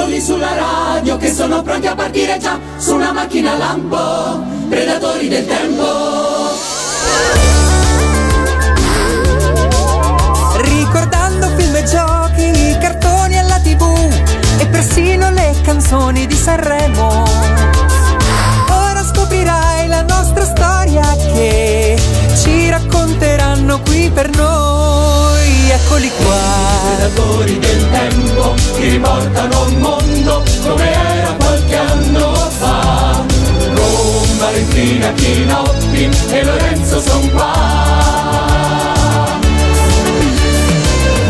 calcoli sulla radio che sono pronti a partire già su una macchina lampo, predatori del tempo. Ricordando film e giochi, cartoni alla TV e persino le canzoni di Sanremo. Ora scoprirai la nostra storia che ci racconteranno qui per noi. Eccoli qua, i predatori del tempo che riportano un mondo come era qualche anno fa. Con Valentina, Kinoppi e Lorenzo son qua.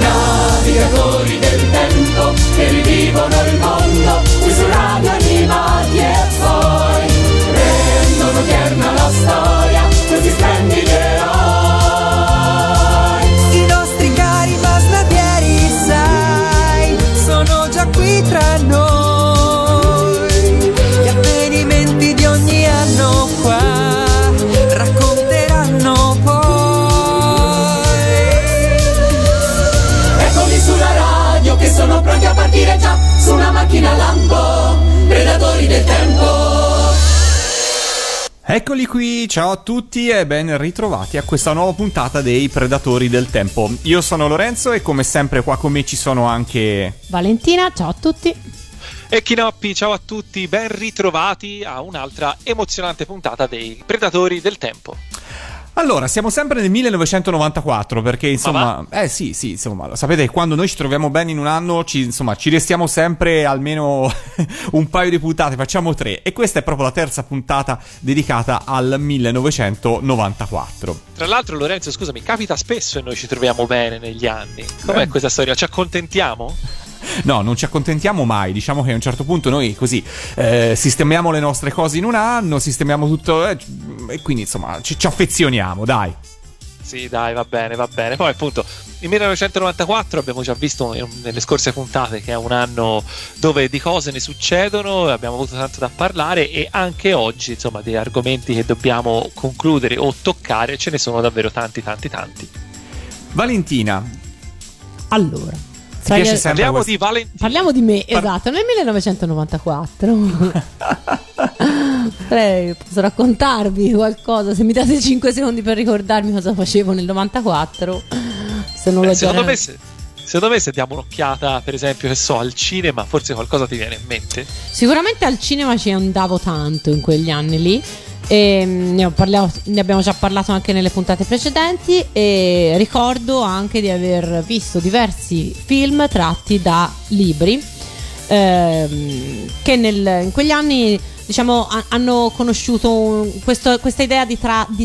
Navigatori del tempo che rivivono il mondo qui su Radio Animati e poi rendono tierna la storia questi splendidi eroi. Qui tra noi gli avvenimenti di ogni anno qua racconteranno poi. Eccoli sulla radio che sono pronti a partire già su una macchina lampo, predatori del tempo. Eccoli qui, ciao a tutti e ben ritrovati a questa nuova puntata dei Predatori del Tempo. Io sono Lorenzo e come sempre qua con me ci sono anche... Valentina, ciao a tutti. E Kinoppi, ciao a tutti, ben ritrovati a un'altra emozionante puntata dei Predatori del Tempo. Allora, siamo sempre nel 1994 perché insomma, insomma, sapete che quando noi ci troviamo bene in un anno ci restiamo sempre almeno un paio di puntate, facciamo tre, e questa è proprio la terza puntata dedicata al 1994. Tra l'altro Lorenzo, scusami, capita spesso e noi ci troviamo bene negli anni. Com'è questa storia? Ci accontentiamo? No, non ci accontentiamo mai, diciamo che a un certo punto noi così sistemiamo le nostre cose in un anno, sistemiamo tutto e quindi insomma ci affezioniamo, dai. Sì, dai, va bene. Poi appunto il 1994 abbiamo già visto nelle scorse puntate che è un anno dove di cose ne succedono, abbiamo avuto tanto da parlare e anche oggi insomma degli argomenti che dobbiamo concludere o toccare ce ne sono davvero tanti. Valentina, allora parliamo di me, esatto, nel 1994. Posso raccontarvi qualcosa? Se mi date 5 secondi per ricordarmi cosa facevo nel 94, se non lo secondo me se diamo un'occhiata, per esempio, che so, al cinema, forse qualcosa ti viene in mente? Sicuramente al cinema ci andavo tanto in quegli anni lì. E ne abbiamo già parlato anche nelle puntate precedenti e ricordo anche di aver visto diversi film tratti da libri che in quegli anni diciamo hanno conosciuto questa idea di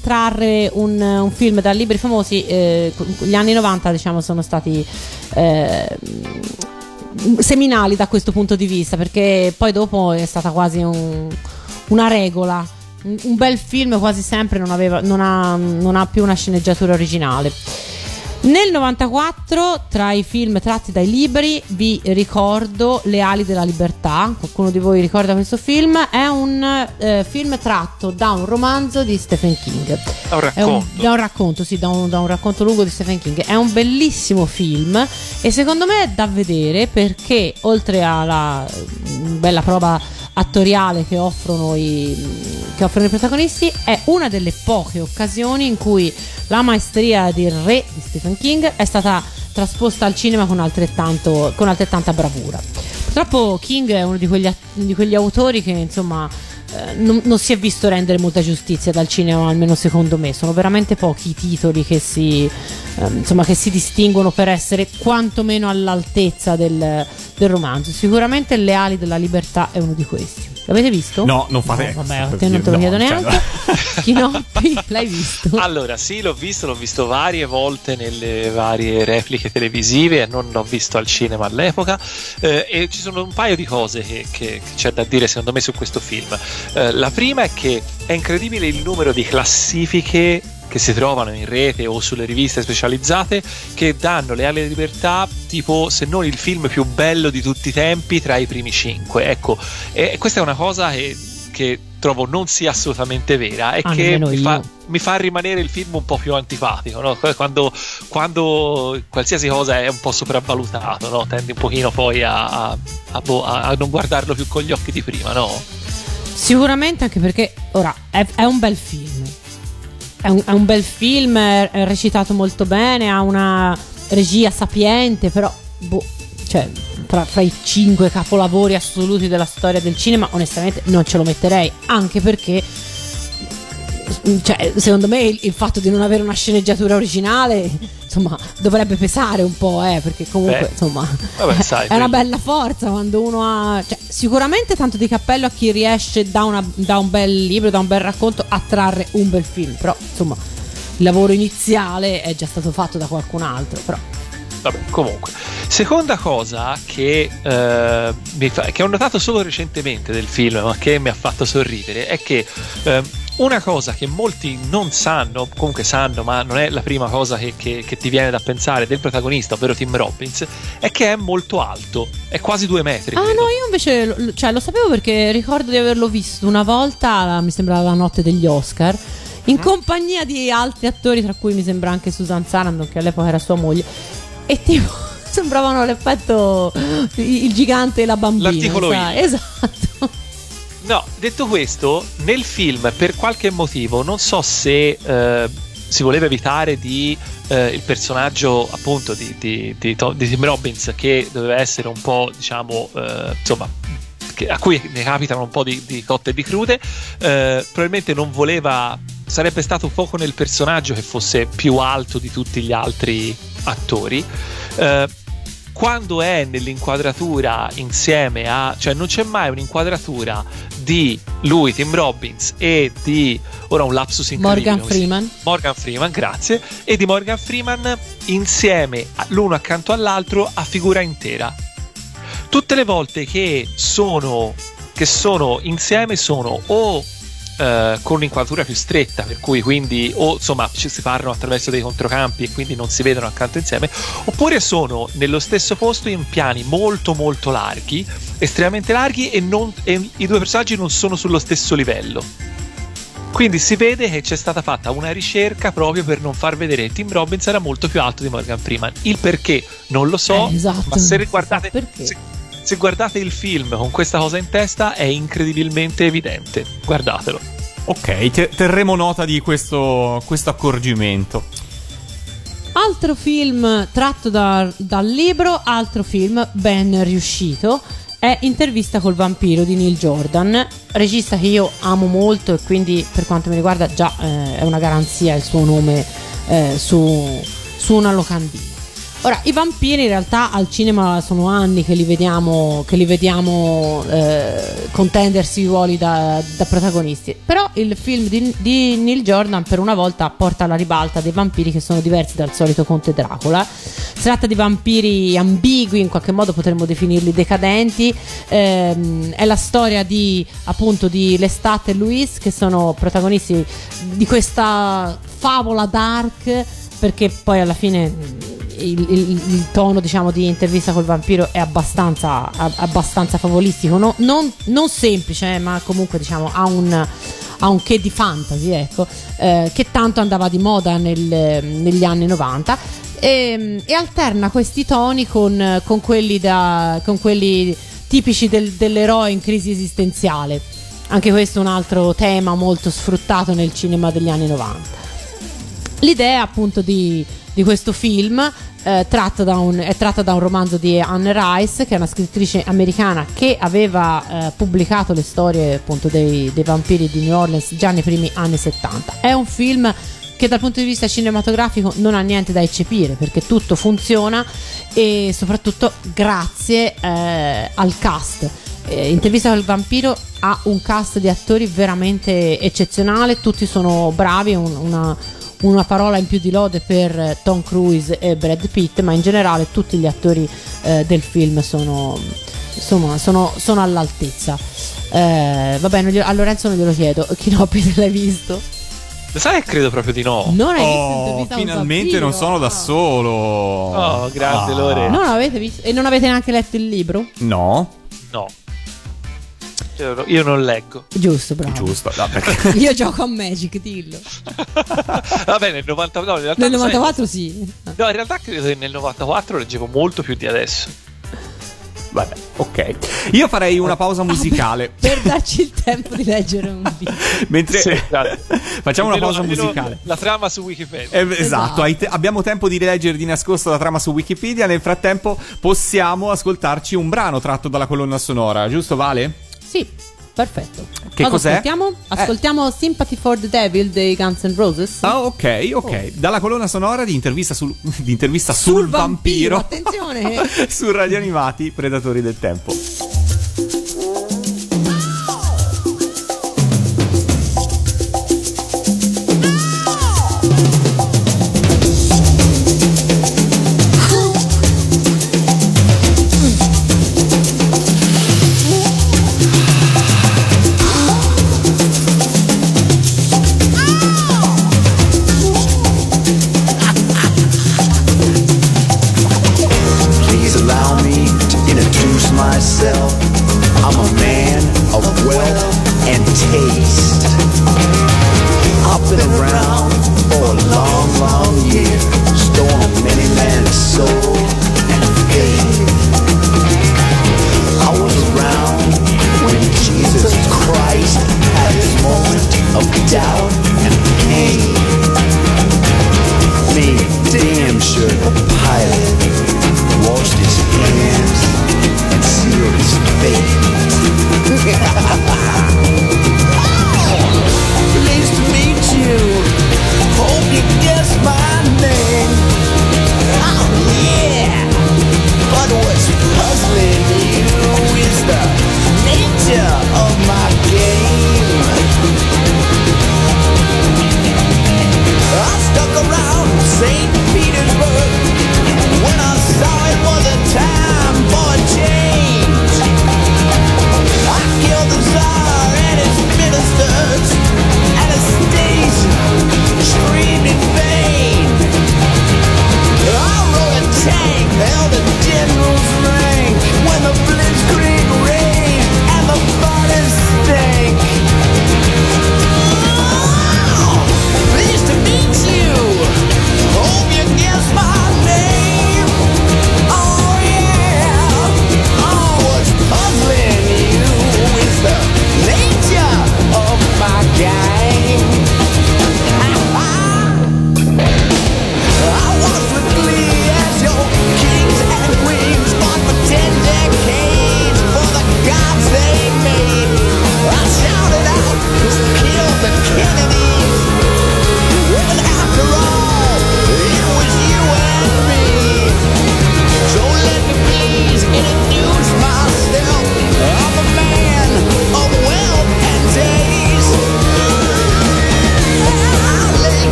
trarre un film da libri famosi. Gli anni 90 diciamo sono stati seminali da questo punto di vista, perché poi dopo è stata quasi una regola. Un bel film quasi sempre non ha più una sceneggiatura originale. Nel 94, tra i film tratti dai libri, vi ricordo Le ali della libertà. Qualcuno di voi ricorda questo film? È un film tratto da un romanzo di Stephen King. Da un racconto lungo di Stephen King. È un bellissimo film e secondo me è da vedere perché oltre alla bella prova attoriale che offrono i protagonisti, è una delle poche occasioni in cui la maestria del re di Stephen King è stata trasposta al cinema con altrettanta bravura. Purtroppo King è uno di quegli autori che insomma non si è visto rendere molta giustizia dal cinema, almeno secondo me. Sono veramente pochi i titoli che si distinguono per essere quantomeno all'altezza del romanzo. Sicuramente Le ali della libertà è uno di questi. L'avete visto? No, non fate. No, vabbè, te non te lo chiedo neanche. Kinoppi, l'hai visto? Allora, sì, l'ho visto varie volte nelle varie repliche televisive, non l'ho visto al cinema all'epoca. E ci sono un paio di cose che c'è da dire, secondo me, su questo film. La prima è che è incredibile il numero di classifiche che si trovano in rete o sulle riviste specializzate che danno Le ali della libertà tipo, se non il film più bello di tutti i tempi, tra i primi 5. Ecco, e questa è una cosa che trovo non sia assolutamente vera, e che mi fa rimanere il film un po' più antipatico, no? Quando qualsiasi cosa è un po' sopravvalutato, no? Tendi un pochino poi a non guardarlo più con gli occhi di prima, no? Sicuramente, anche perché ora è un bel film, è un bel film, è recitato molto bene, ha una regia sapiente, però cioè fra i 5 capolavori assoluti della storia del cinema onestamente non ce lo metterei, anche perché cioè, secondo me il fatto di non avere una sceneggiatura originale, insomma, dovrebbe pesare un po', perché comunque insomma, vabbè, sai, è una bella forza quando uno ha, cioè, sicuramente tanto di cappello a chi riesce da un bel libro, da un bel racconto a trarre un bel film, però insomma il lavoro iniziale è già stato fatto da qualcun altro, però vabbè, comunque. Seconda cosa che ho notato solo recentemente del film, ma che mi ha fatto sorridere, è che una cosa che molti non sanno, comunque sanno, ma non è la prima cosa che ti viene da pensare del protagonista, ovvero Tim Robbins, è che è molto alto, è quasi 2 metri. Ah, credo. No, io invece lo sapevo perché ricordo di averlo visto una volta, mi sembrava la notte degli Oscar, in compagnia di altri attori, tra cui mi sembra anche Susan Sarandon, che all'epoca era sua moglie, e tipo sembravano l'effetto il gigante e la bambina. L'articolo I. Esatto. No, detto questo, nel film per qualche motivo, non so se si voleva evitare di il personaggio appunto di Tim Robbins, che doveva essere un po', diciamo, insomma, a cui ne capitano un po' di cotte e di crude, probabilmente non voleva, sarebbe stato un po' con il personaggio che fosse più alto di tutti gli altri attori. Quando è nell'inquadratura insieme a, cioè non c'è mai un'inquadratura di lui, Tim Robbins, e di, ora un lapsus in Morgan Freeman. Morgan Freeman, grazie. E di Morgan Freeman insieme l'uno accanto all'altro a figura intera. Tutte le volte che sono insieme sono o con un'inquadratura più stretta, per cui quindi o insomma ci si parlano attraverso dei controcampi e quindi non si vedono accanto insieme, oppure sono nello stesso posto in piani molto molto larghi, estremamente larghi, e i due personaggi non sono sullo stesso livello. Quindi si vede che c'è stata fatta una ricerca proprio per non far vedere che Tim Robbins era molto più alto di Morgan Freeman. Il perché non lo so, esatto, ma se riguardate, se guardate il film con questa cosa in testa è incredibilmente evidente, guardatelo. Ok, terremo nota di questo accorgimento. Altro film tratto dal libro, altro film ben riuscito, è Intervista col vampiro di Neil Jordan, regista che io amo molto, e quindi per quanto mi riguarda già è una garanzia il suo nome su una locandina. Ora, i vampiri in realtà al cinema sono anni che li vediamo contendersi i ruoli da protagonisti, però il film di Neil Jordan per una volta porta alla ribalta dei vampiri che sono diversi dal solito conte Dracula. Si tratta di vampiri ambigui, in qualche modo potremmo definirli decadenti, è la storia di Lestat e Louis, che sono protagonisti di questa favola dark, perché poi alla fine il tono, diciamo, di Intervista col vampiro è abbastanza favolistico, no, non semplice, ma comunque, diciamo, ha un che di fantasy, ecco, che tanto andava di moda negli anni 90, e alterna questi toni con quelli tipici dell'eroe in crisi esistenziale. Anche questo è un altro tema molto sfruttato nel cinema degli anni 90. L'idea appunto di questo film è tratta da un romanzo di Anne Rice, che è una scrittrice americana che aveva pubblicato le storie appunto dei vampiri di New Orleans già nei primi anni 70. È un film che dal punto di vista cinematografico non ha niente da eccepire, perché tutto funziona, e soprattutto grazie al cast. Intervista col vampiro ha un cast di attori veramente eccezionale, tutti sono bravi, una parola in più di lode per Tom Cruise e Brad Pitt, ma in generale tutti gli attori del film sono all'altezza. Vabbè, a Lorenzo non glielo chiedo. Kinoppi, te l'hai visto? Lo sai, credo proprio di no. Non hai visto? Finalmente non sono da solo. Oh, grazie Lorenzo. Non avete visto? E non avete neanche letto il libro? No. Io non leggo. Giusto, bravo. Giusto, no, perché... Io gioco a Magic, dillo. Va bene, nel 94, no, nel 94 sì. No, in realtà credo che nel 94 leggevo molto più di adesso. Vabbè, ok. Io farei una pausa musicale per darci il tempo di leggere un video. Mentre facciamo una pausa musicale. La trama su Wikipedia. Esatto. Abbiamo tempo di leggere di nascosto la trama su Wikipedia. Nel frattempo possiamo ascoltarci un brano tratto dalla colonna sonora, giusto Vale? Sì, perfetto. Che cosa ascoltiamo? Ascoltiamo Sympathy for the Devil dei Guns N' Roses. Ah, ok, ok. Oh. Dalla colonna sonora di Intervista sul vampiro. Attenzione! Su Radio Animati, Predatori del Tempo. Face and sealed his fate.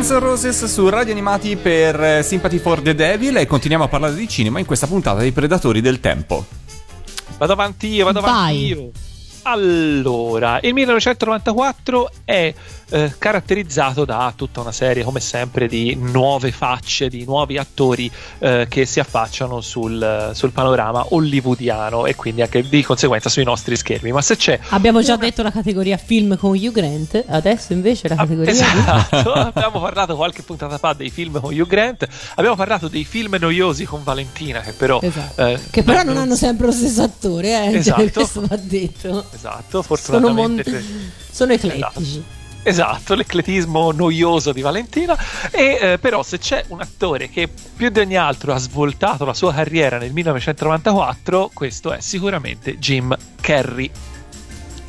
Guns N' Roses su Radio Animati per Sympathy for the Devil e continuiamo a parlare di cinema in questa puntata dei Predatori del Tempo. Vado avanti io. Allora, il 1994 è caratterizzato da tutta una serie, come sempre, di nuove facce, di nuovi attori che si affacciano sul panorama hollywoodiano e quindi anche di conseguenza sui nostri schermi. Ma se c'è, abbiamo già detto la categoria film con Hugh Grant, adesso invece la categoria, esatto, abbiamo parlato qualche puntata fa dei film con Hugh Grant, abbiamo parlato dei film noiosi con Valentina, che però esatto. Che però non hanno sempre lo stesso attore, esatto, cioè, questo va detto, esatto, fortunatamente sono eclettici, esatto. Esatto, l'ecletismo noioso di Valentina. E però se c'è un attore che più di ogni altro ha svoltato la sua carriera nel 1994, questo è sicuramente Jim Carrey,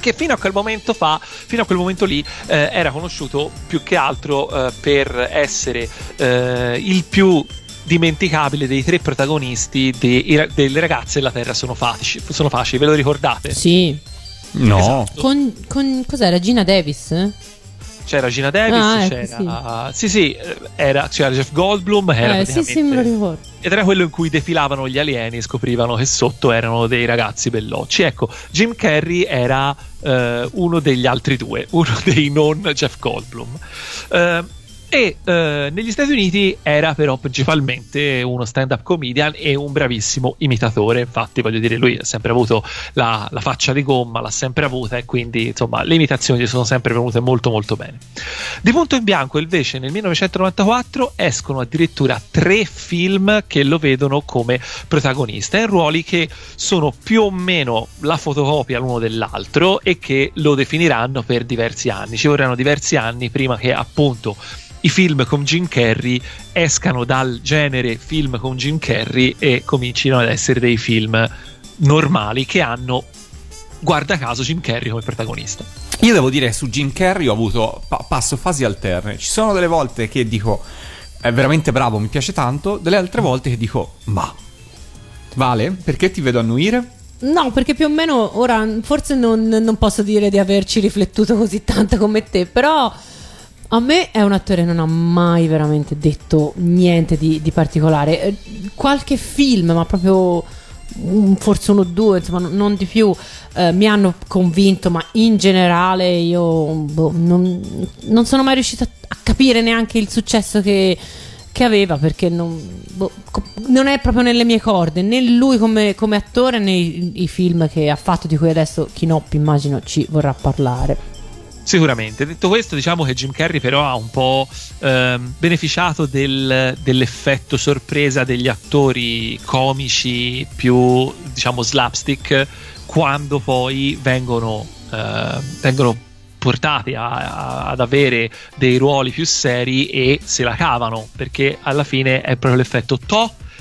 che fino a quel momento lì era conosciuto più che altro per essere il più dimenticabile dei tre protagonisti delle Ragazze e la Terra sono facili, ve lo ricordate? Sì. No. Esatto. Con cos'era? Gina Davis? C'era Gina Davis, c'era. Sì, c'era Jeff Goldblum. Sì, me lo ricordo. Ed era quello in cui defilavano gli alieni e scoprivano che sotto erano dei ragazzi bellocci. Ecco, Jim Carrey era uno degli altri due, uno dei non Jeff Goldblum. Negli Stati Uniti era però principalmente uno stand-up comedian e un bravissimo imitatore. Infatti, voglio dire, lui ha sempre avuto la faccia di gomma, l'ha sempre avuta, e quindi insomma le imitazioni gli sono sempre venute molto molto bene. Di punto in bianco invece nel 1994 escono addirittura 3 film che lo vedono come protagonista in ruoli che sono più o meno la fotocopia l'uno dell'altro e che lo definiranno per diversi anni. Ci vorranno diversi anni prima che appunto i film con Jim Carrey escano dal genere film con Jim Carrey e cominciano ad essere dei film normali che hanno, guarda caso, Jim Carrey come protagonista. Io devo dire, su Jim Carrey ho avuto passo fasi alterne. Ci sono delle volte che dico è veramente bravo, mi piace tanto, delle altre volte che dico ma Vale, perché ti vedo annuire? No, perché più o meno ora forse non posso dire di averci riflettuto così tanto come te, però a me è un attore che non ha mai veramente detto niente di particolare. Qualche film, ma proprio forse uno o due, insomma non di più, mi hanno convinto, ma in generale io non sono mai riuscita a capire neanche il successo che aveva, perché non è proprio nelle mie corde, né lui come attore né i film che ha fatto, di cui adesso Kinoppi immagino ci vorrà parlare. Sicuramente. Detto questo, diciamo che Jim Carrey però ha un po' beneficiato dell'effetto sorpresa degli attori comici più, diciamo, slapstick, quando poi vengono portati ad avere dei ruoli più seri e se la cavano, perché alla fine è proprio l'effetto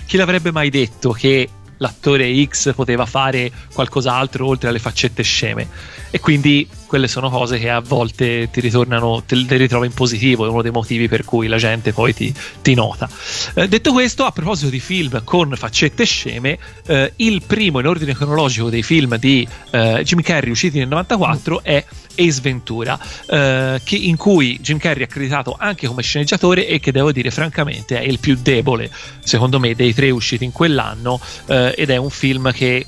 chi l'avrebbe mai detto che l'attore X poteva fare qualcos'altro oltre alle faccette sceme? E quindi quelle sono cose che a volte ti ritornano, te ritrovi in positivo, è uno dei motivi per cui la gente poi ti nota. Detto questo, a proposito di film con faccette sceme, il primo in ordine cronologico dei film di Jim Carrey usciti nel 94 è Ace Ventura, in cui Jim Carrey è accreditato anche come sceneggiatore e che, devo dire francamente, è il più debole secondo me dei 3 usciti in quell'anno, ed è un film che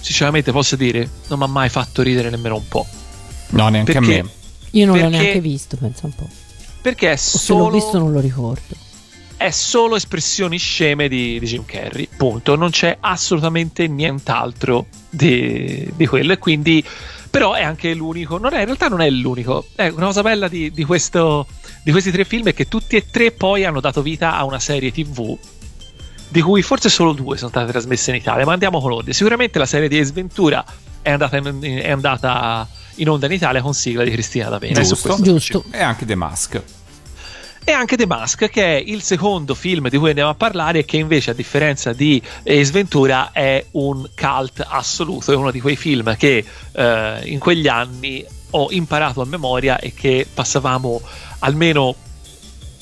sinceramente posso dire non mi ha mai fatto ridere nemmeno un po'. No, neanche a me. Io non l'ho neanche visto, pensa un po'. Perché se l'ho visto non lo ricordo. È solo espressioni sceme di Jim Carrey, punto. Non c'è assolutamente nient'altro di quello, e quindi però è anche l'unico, non è, in realtà non è l'unico. È una cosa bella di questi 3 film è che tutti e 3 poi hanno dato vita a una serie TV, di cui forse solo 2 sono state trasmesse in Italia, ma andiamo con l'ordine. Sicuramente la serie di Ace Ventura è andata in onda in Italia con sigla di Cristina D'Avena, giusto. E anche The Mask. E anche The Mask, che è il secondo film di cui andiamo a parlare, e che invece, a differenza di Ace Ventura, è un cult assoluto. È uno di quei film che in quegli anni ho imparato a memoria e che passavamo almeno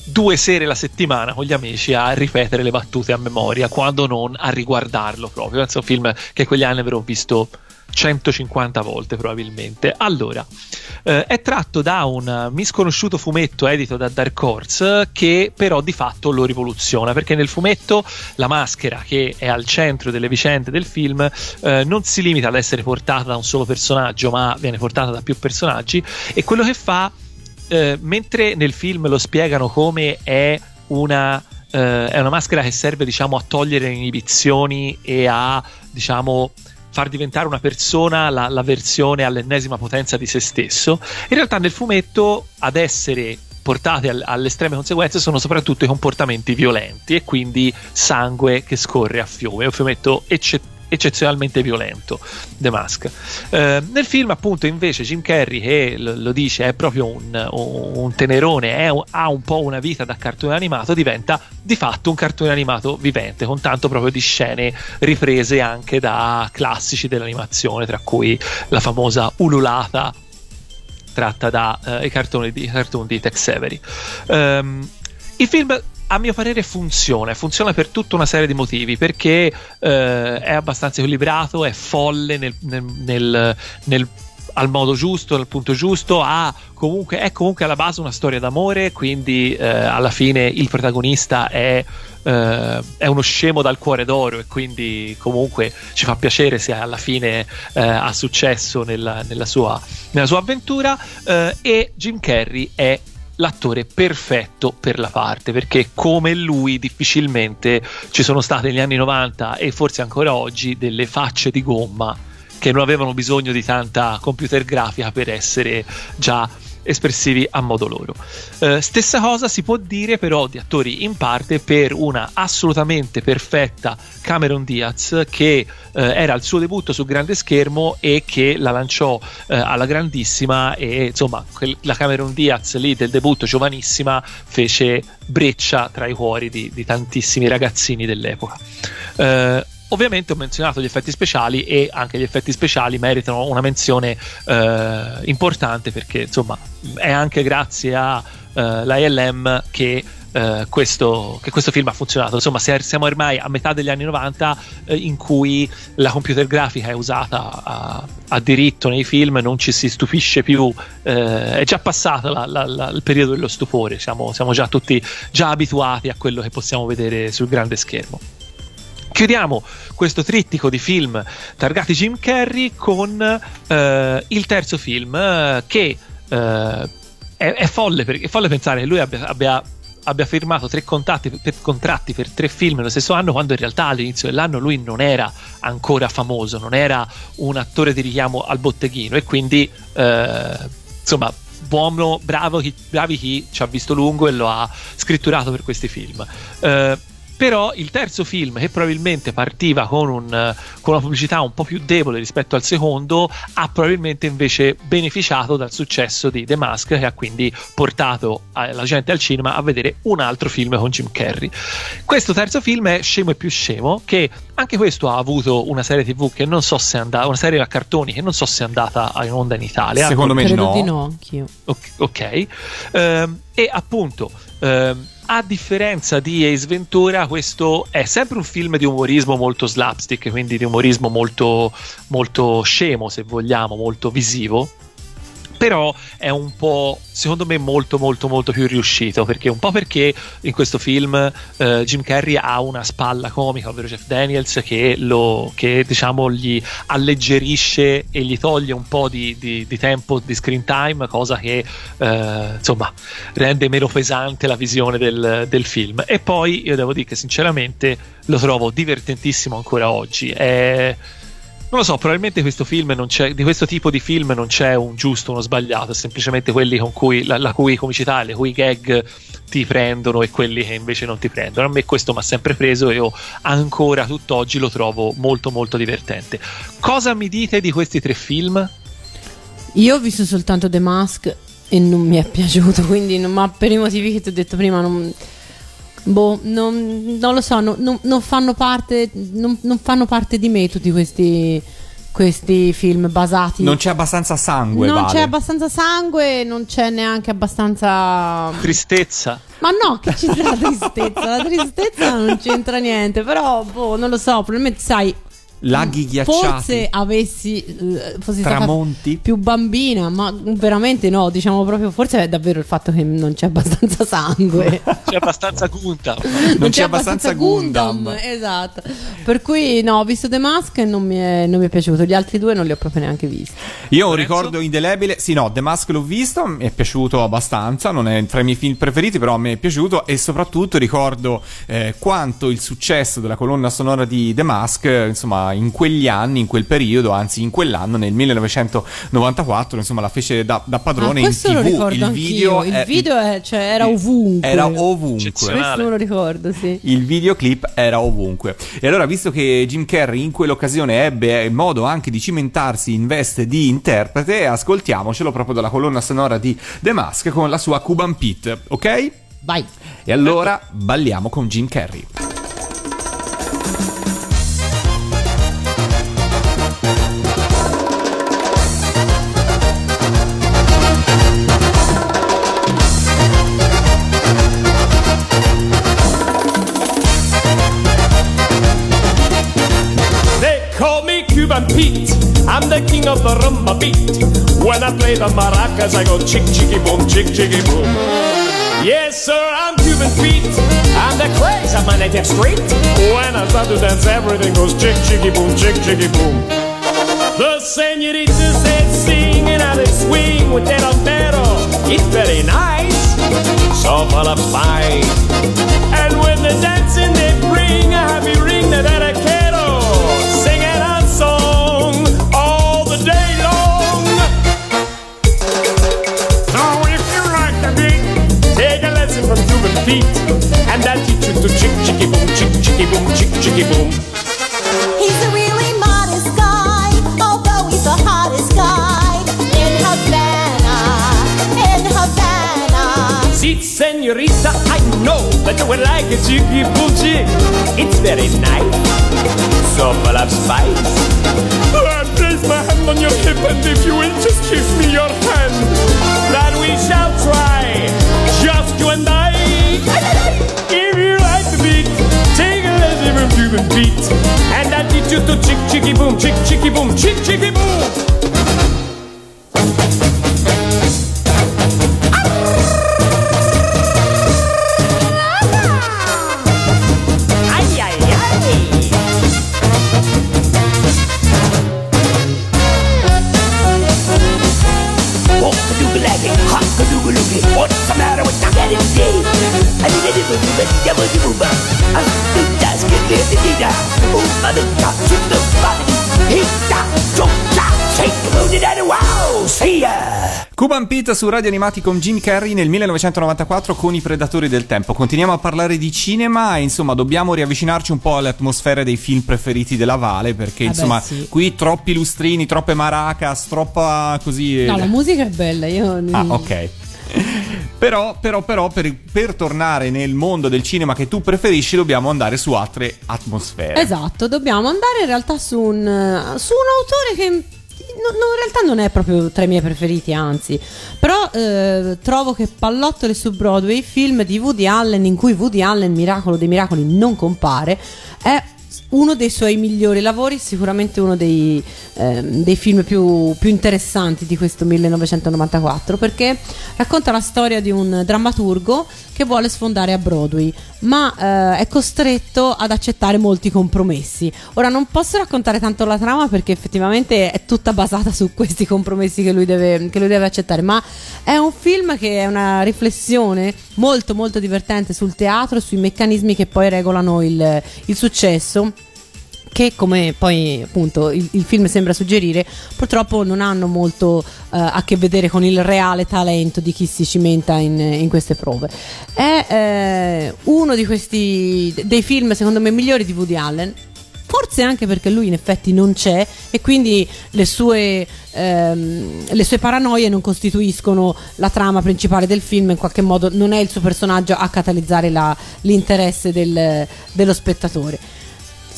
2 sere la settimana con gli amici a ripetere le battute a memoria, quando non a riguardarlo proprio. È un film che in quegli anni avrò visto 150 volte probabilmente. Allora, è tratto da un misconosciuto fumetto edito da Dark Horse, che però di fatto lo rivoluziona, perché nel fumetto la maschera, che è al centro delle vicende del film, non si limita ad essere portata da un solo personaggio, ma viene portata da più personaggi, e quello che fa, mentre nel film lo spiegano come è una maschera che serve, diciamo, a togliere le inibizioni e a, diciamo, far diventare una persona la versione all'ennesima potenza di se stesso, in realtà nel fumetto ad essere portate alle estreme conseguenze sono soprattutto i comportamenti violenti, e quindi sangue che scorre a fiume. È un fumetto eccezionalmente violento, The Mask. Nel film, appunto, invece Jim Carrey, che lo dice, è proprio un tenerone, ha un po' una vita da cartone animato, diventa di fatto un cartone animato vivente, con tanto proprio di scene riprese anche da classici dell'animazione, tra cui la famosa ululata tratta dai cartoni di Tex Avery. Il film, a mio parere, funziona per tutta una serie di motivi, perché è abbastanza equilibrato, è folle al modo giusto, al punto giusto, è comunque alla base una storia d'amore, quindi alla fine il protagonista è uno scemo dal cuore d'oro, e quindi comunque ci fa piacere se alla fine ha successo nella sua avventura, e Jim Carrey è l'attore perfetto per la parte, perché come lui difficilmente ci sono state negli anni 90 e forse ancora oggi delle facce di gomma che non avevano bisogno di tanta computer grafica per essere già espressivi a modo loro. Stessa cosa si può dire però di attori in parte per una assolutamente perfetta Cameron Diaz, che era il suo debutto sul grande schermo e che la lanciò alla grandissima, e insomma la Cameron Diaz lì del debutto giovanissima fece breccia tra i cuori di tantissimi ragazzini dell'epoca. Ovviamente ho menzionato gli effetti speciali, e anche gli effetti speciali meritano una menzione importante, perché insomma è anche grazie all'ILM che questo film ha funzionato. Insomma, siamo ormai a metà degli anni 90 in cui la computer grafica è usata a diritto nei film, non ci si stupisce più, è già passato il periodo dello stupore, siamo già tutti abituati a quello che possiamo vedere sul grande schermo. Chiudiamo questo trittico di film targati Jim Carrey con il terzo film, che è folle, perché è folle pensare che lui abbia firmato tre contratti per tre film nello stesso anno, quando in realtà all'inizio dell'anno lui non era ancora famoso, non era un attore di richiamo al botteghino, e quindi insomma buono, bravi chi ci ha visto lungo e lo ha scritturato per questi film. Però il terzo film, che probabilmente partiva con una pubblicità un po' più debole rispetto al secondo, ha probabilmente invece beneficiato dal successo di The Mask, che ha quindi portato la gente al cinema a vedere un altro film con Jim Carrey. Questo terzo film è Scemo e più scemo, che anche questo ha avuto una serie TV che non so se è andata, una serie a cartoni che non so se è andata in onda in Italia. Secondo me credo no. Di no, anch'io. Ok. E appunto, a differenza di Ace Ventura, questo è sempre un film di umorismo molto slapstick, quindi di umorismo molto, molto scemo, se vogliamo, molto visivo. Però è un po', secondo me, molto molto molto più riuscito, perché un po' perché in questo film Jim Carrey ha una spalla comica, ovvero Jeff Daniels, che diciamo gli alleggerisce e gli toglie un po' di tempo di screen time, cosa che insomma rende meno pesante la visione del film. E poi io devo dire che sinceramente lo trovo divertentissimo ancora oggi. Non lo so, probabilmente questo film non c'è, di questo tipo di film non c'è un giusto, uno sbagliato, è semplicemente quelli con cui la cui comicità, le cui gag ti prendono e quelli che invece non ti prendono. A me questo mi ha sempre preso e io ancora tutt'oggi lo trovo molto molto divertente. Cosa mi dite di questi tre film? Io ho visto soltanto The Mask e non mi è piaciuto, quindi ma per i motivi che ti ho detto prima non lo so, non fanno parte di me tutti questi film basati. Non c'è abbastanza sangue, c'è abbastanza sangue, non c'è neanche abbastanza tristezza. Ma no, che c'entra la tristezza? La tristezza non c'entra niente, però non lo so, probabilmente sai laghi ghiacciati. Forse avessi fossi tramonti più bambina, ma veramente no, diciamo proprio, forse è davvero il fatto che non c'è abbastanza sangue. C'è abbastanza Gundam. Non c'è abbastanza Gundam. Esatto. Per cui no, ho visto The Mask e non mi è piaciuto. Gli altri due non li ho proprio neanche visti. Io ho un ricordo indelebile. Sì, no, The Mask l'ho visto, mi è piaciuto abbastanza, non è tra i miei film preferiti, però mi è piaciuto, e soprattutto ricordo quanto il successo della colonna sonora di The Mask, insomma, in quegli anni, in quel periodo, anzi in quell'anno, nel 1994, insomma, la fece da padrone in TV. Il video cioè, era ovunque. Era ovunque. Questo lo ricordo, sì. Il videoclip era ovunque. E allora, visto che Jim Carrey in quell'occasione ebbe modo anche di cimentarsi in veste di interprete, ascoltiamocelo proprio dalla colonna sonora di The Mask con la sua Cuban Pete, ok? Vai. E allora balliamo con Jim Carrey. Pete, I'm the king of the rumba beat. When I play the maracas, I go chick, chicky, boom, chick, chicky, boom. Yes, sir, I'm Cuban Pete. I'm the craze of my native street. When I start to dance, everything goes chick, chicky, boom, chick, chicky, boom. The senoritas, they sing and they swing with their albero. It's very nice, so full of fight. And when they're dancing, they bring a happy ring that I quero. Sing it up. From Cuban Pete, and that teach you to chick, chicky, boom, chick, chicky, boom, chick, chicky, boom. He's a really modest guy, although he's the hottest guy in Havana, in Havana. See, senorita, I know that you would like a chicky, boom, chick. It's very nice, so full of spice. Well, place my hand on your hip, and if you will just give me your hand, that we shall try. Just you and I. If you like the beat, take a lesson from Cuban Pete, and I teach you to chick, chicky, boom, chick, chicky, boom, chick, chicky, boom. Ay, ay, ay. Walk the doogalaggy, hop the doogaloogie. What's the matter with I did it with the devil to move up. I'm the task of the Nikita. Oh, mother, God, shoot the body. Hit that, don't stop, take the loaded and wow, see ya. Cuban Pete su Radio Animati con Jim Carrey nel 1994 con I Predatori del Tempo. Continuiamo a parlare di cinema e insomma dobbiamo riavvicinarci un po' alle atmosfere dei film preferiti della Vale, perché insomma sì, qui troppi lustrini, troppe maracas, troppa così. No, la musica è bella, io. Ah, ok. Però per tornare nel mondo del cinema che tu preferisci dobbiamo andare su altre atmosfere. Esatto, dobbiamo andare in realtà su un autore che in realtà non è proprio tra i miei preferiti, anzi. Però trovo che pallottole su Broadway, film di Woody Allen in cui Woody Allen, miracolo dei miracoli, non compare, è uno dei suoi migliori lavori, sicuramente uno dei film più interessanti di questo 1994, perché racconta la storia di un drammaturgo che vuole sfondare a Broadway, ma è costretto ad accettare molti compromessi. Ora non posso raccontare tanto la trama perché effettivamente è tutta basata su questi compromessi che lui deve accettare, ma è un film che è una riflessione molto molto divertente sul teatro e sui meccanismi che poi regolano il successo, che come poi appunto il film sembra suggerire purtroppo non hanno molto a che vedere con il reale talento di chi si cimenta in queste prove. È uno di questi dei film secondo me migliori di Woody Allen, forse anche perché lui in effetti non c'è e quindi le sue paranoie non costituiscono la trama principale del film, in qualche modo non è il suo personaggio a catalizzare l'interesse dello spettatore.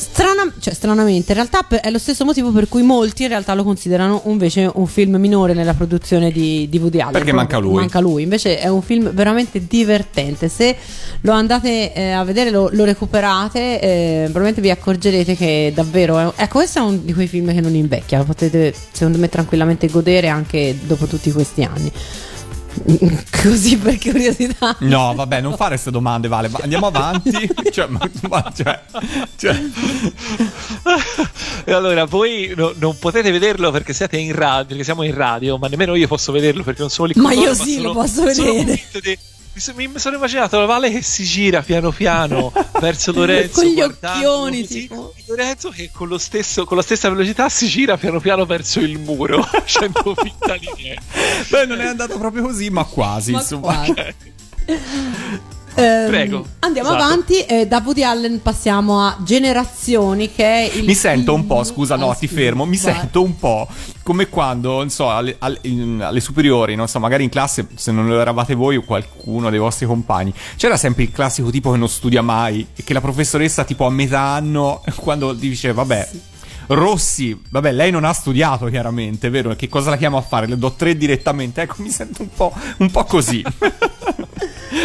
Stranamente, in realtà è lo stesso motivo per cui molti in realtà lo considerano invece un film minore nella produzione di Woody Allen. Perché manca lui. Invece è un film veramente divertente. Se lo andate a vedere, lo recuperate, probabilmente vi accorgerete che davvero questo è uno di quei film che non invecchia. Lo potete, secondo me, tranquillamente godere anche dopo tutti questi anni. Così, per curiosità. No, vabbè, non fare queste domande, Vale, ma andiamo avanti. E allora, voi non potete vederlo perché siete in radio, perché siamo in radio, ma nemmeno io posso vederlo perché non sono lì. Ma io sì, lo posso vedere. Mi sono immaginato la Vale che si gira piano piano verso Lorenzo con gli occhioni, tipo Lorenzo che con la stessa velocità si gira piano piano verso il muro facendo finta di niente. Beh, non è andato proprio così, ma quasi, insomma. Okay. Prego. Andiamo avanti. Da Woody Allen passiamo a Generazioni, che è il... Mi sento un po', scusa, no, ti fermo. Mi sento un po' come quando, non so, alle superiori, non so, magari in classe, se non lo eravate voi o qualcuno dei vostri compagni, c'era sempre il classico tipo che non studia mai e che la professoressa tipo a metà anno, quando dice vabbè, sì, Rossi, vabbè, lei non ha studiato chiaramente, vero? Che cosa la chiamo a fare? Le do 3 direttamente. Ecco, mi sento un po' così.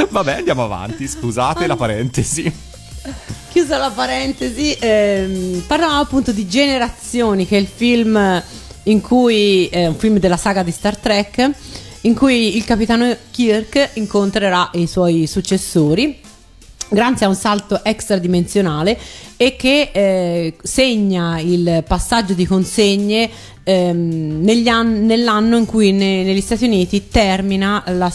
Vabbè, andiamo avanti, scusate la parentesi. Chiusa la parentesi, parlavamo appunto di Generazioni, che è il film in cui un film della saga di Star Trek, in cui il capitano Kirk incontrerà i suoi successori grazie a un salto extradimensionale, e che segna il passaggio di consegne nell'anno in cui negli Stati Uniti termina la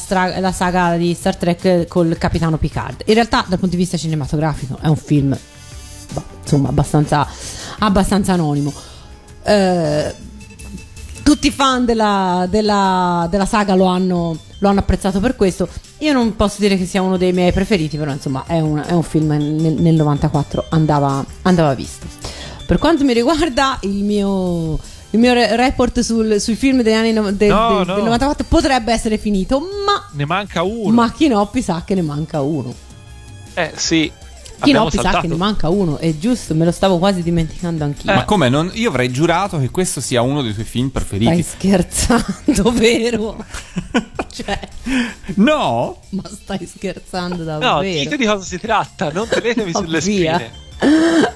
saga di Star Trek col capitano Picard. In realtà, dal punto di vista cinematografico, è un film insomma abbastanza anonimo. Tutti i fan della saga lo hanno apprezzato per questo. Io non posso dire che sia uno dei miei preferiti, però insomma è un film nel 94 andava visto. Per quanto mi riguarda, il mio report sui film degli anni del 94 potrebbe essere finito, ma ne manca uno. Ma Kinoppi sa che ne manca uno. Sì. Kinoppi sa che ne manca uno, è giusto, me lo stavo quasi dimenticando anch'io. Ma come? Io avrei giurato che questo sia uno dei tuoi film preferiti. Stai scherzando, vero? No? Ma stai scherzando davvero? No, dite di cosa si tratta, non tenetemi sulle spine.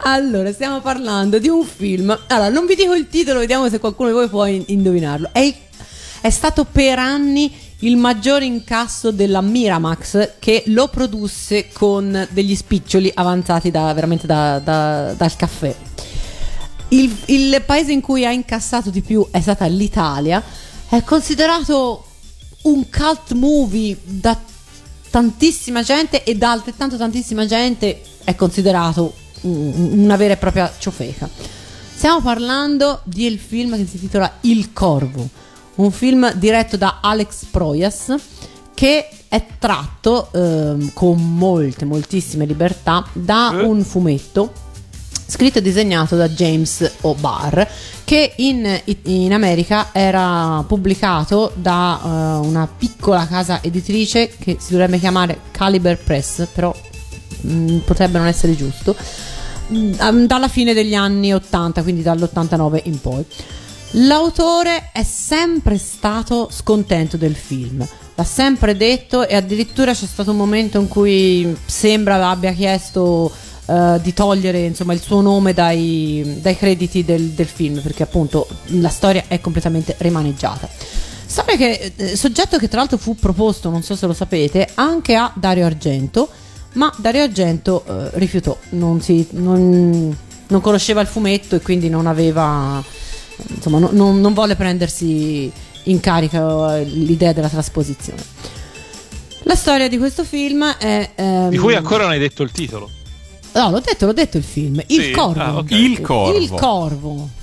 Allora, stiamo parlando di un film. Allora, non vi dico il titolo, vediamo se qualcuno di voi può indovinarlo. È stato per anni il maggiore incasso della Miramax, che lo produsse con degli spiccioli avanzati dal caffè. Il paese in cui ha incassato di più è stata l'Italia. È considerato un cult movie da tantissima gente, e da altrettanto tantissima gente è considerato una vera e propria ciofeca. Stiamo parlando del film che si intitola Il Corvo, un film diretto da Alex Proyas, che è tratto con moltissime libertà da un fumetto scritto e disegnato da James O'Barr, che in America era pubblicato da una piccola casa editrice che si dovrebbe chiamare Caliber Press, però potrebbe non essere giusto, dalla fine degli anni 80, quindi dall'89 in poi. L'autore è sempre stato scontento del film, l'ha sempre detto, e addirittura c'è stato un momento in cui sembra abbia chiesto di togliere, insomma, il suo nome dai crediti del film, perché appunto la storia è completamente rimaneggiata. Storia che soggetto che tra l'altro fu proposto, non so se lo sapete, anche a Dario Argento, ma Dario Argento rifiutò, non conosceva il fumetto e quindi non aveva... Insomma, non volle prendersi in carica l'idea della trasposizione. La storia di questo film è... di cui ancora non hai detto il titolo. No, l'ho detto il film. Il Corvo. Ah, okay.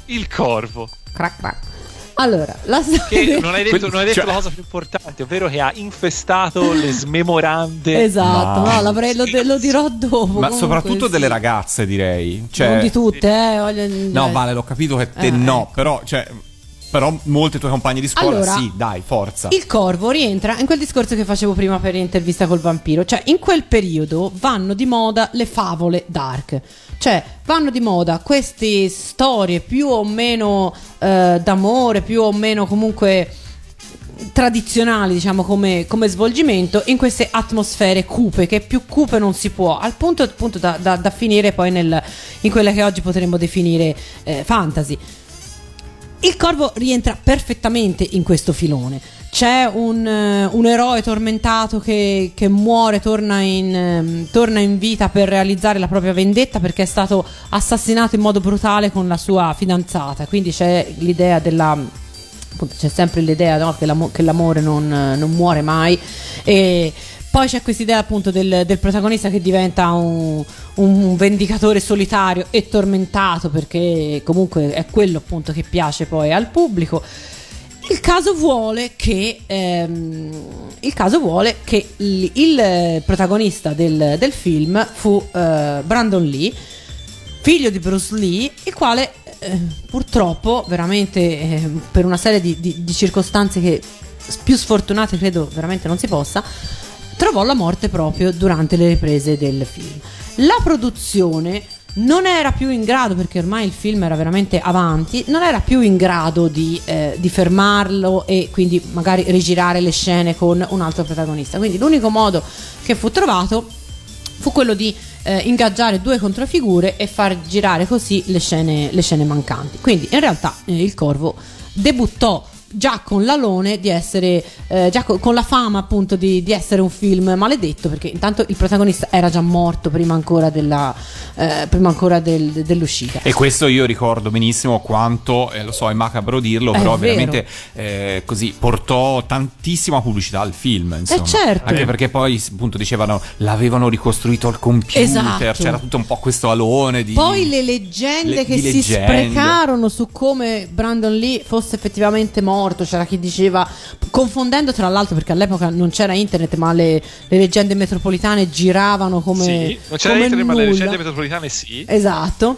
Il Corvo. Crac crac. Allora, la storia... Non hai detto la cosa più importante, ovvero che ha infestato le smemorande. Esatto, no, lo dirò dopo. Ma comunque, soprattutto delle ragazze, direi. Cioè, non di tutte, voglio... No, Vale, l'ho capito che te no, però, cioè... Però molti tuoi compagni di scuola, allora, sì, dai, forza. Il Corvo rientra in quel discorso che facevo prima per l'intervista col vampiro. Cioè, in quel periodo vanno di moda le favole dark. Cioè, vanno di moda queste storie più o meno d'amore, più o meno comunque tradizionali, diciamo, come svolgimento, in queste atmosfere cupe, che più cupe non si può, al punto appunto da finire poi in quella che oggi potremmo definire fantasy. Il Corvo rientra perfettamente in questo filone. C'è un eroe tormentato che muore, torna in vita per realizzare la propria vendetta, perché è stato assassinato in modo brutale con la sua fidanzata. Quindi c'è l'idea c'è sempre l'idea, no, che l'amore non muore mai. E poi c'è questa idea appunto del protagonista che diventa un vendicatore solitario e tormentato, perché comunque è quello appunto che piace poi al pubblico. Il caso vuole che il protagonista del film fu Brandon Lee, figlio di Bruce Lee, il quale purtroppo veramente per una serie di circostanze che più sfortunate credo veramente non si possa, trovò la morte proprio durante le riprese del film. La produzione non era più in grado, perché ormai il film era veramente avanti, non era più in grado di fermarlo e quindi magari rigirare le scene con un altro protagonista. Quindi l'unico modo che fu trovato fu quello di ingaggiare due controfigure e far girare così le scene mancanti. Quindi in realtà il Corvo debuttò già con l'alone di essere già con la fama appunto di essere un film maledetto, perché intanto il protagonista era già morto prima ancora dell'uscita. E questo io ricordo benissimo quanto lo so, è macabro dirlo, però veramente così portò tantissima pubblicità al film, insomma. Certo. Anche perché poi appunto dicevano l'avevano ricostruito al computer, esatto. C'era tutto un po' questo alone di poi le leggende sprecarono su come Brandon Lee fosse effettivamente morto. C'era chi diceva, confondendo tra l'altro, perché all'epoca non c'era internet, ma le leggende metropolitane giravano come sì, non c'era come internet nulla. Ma le leggende metropolitane sì, esatto,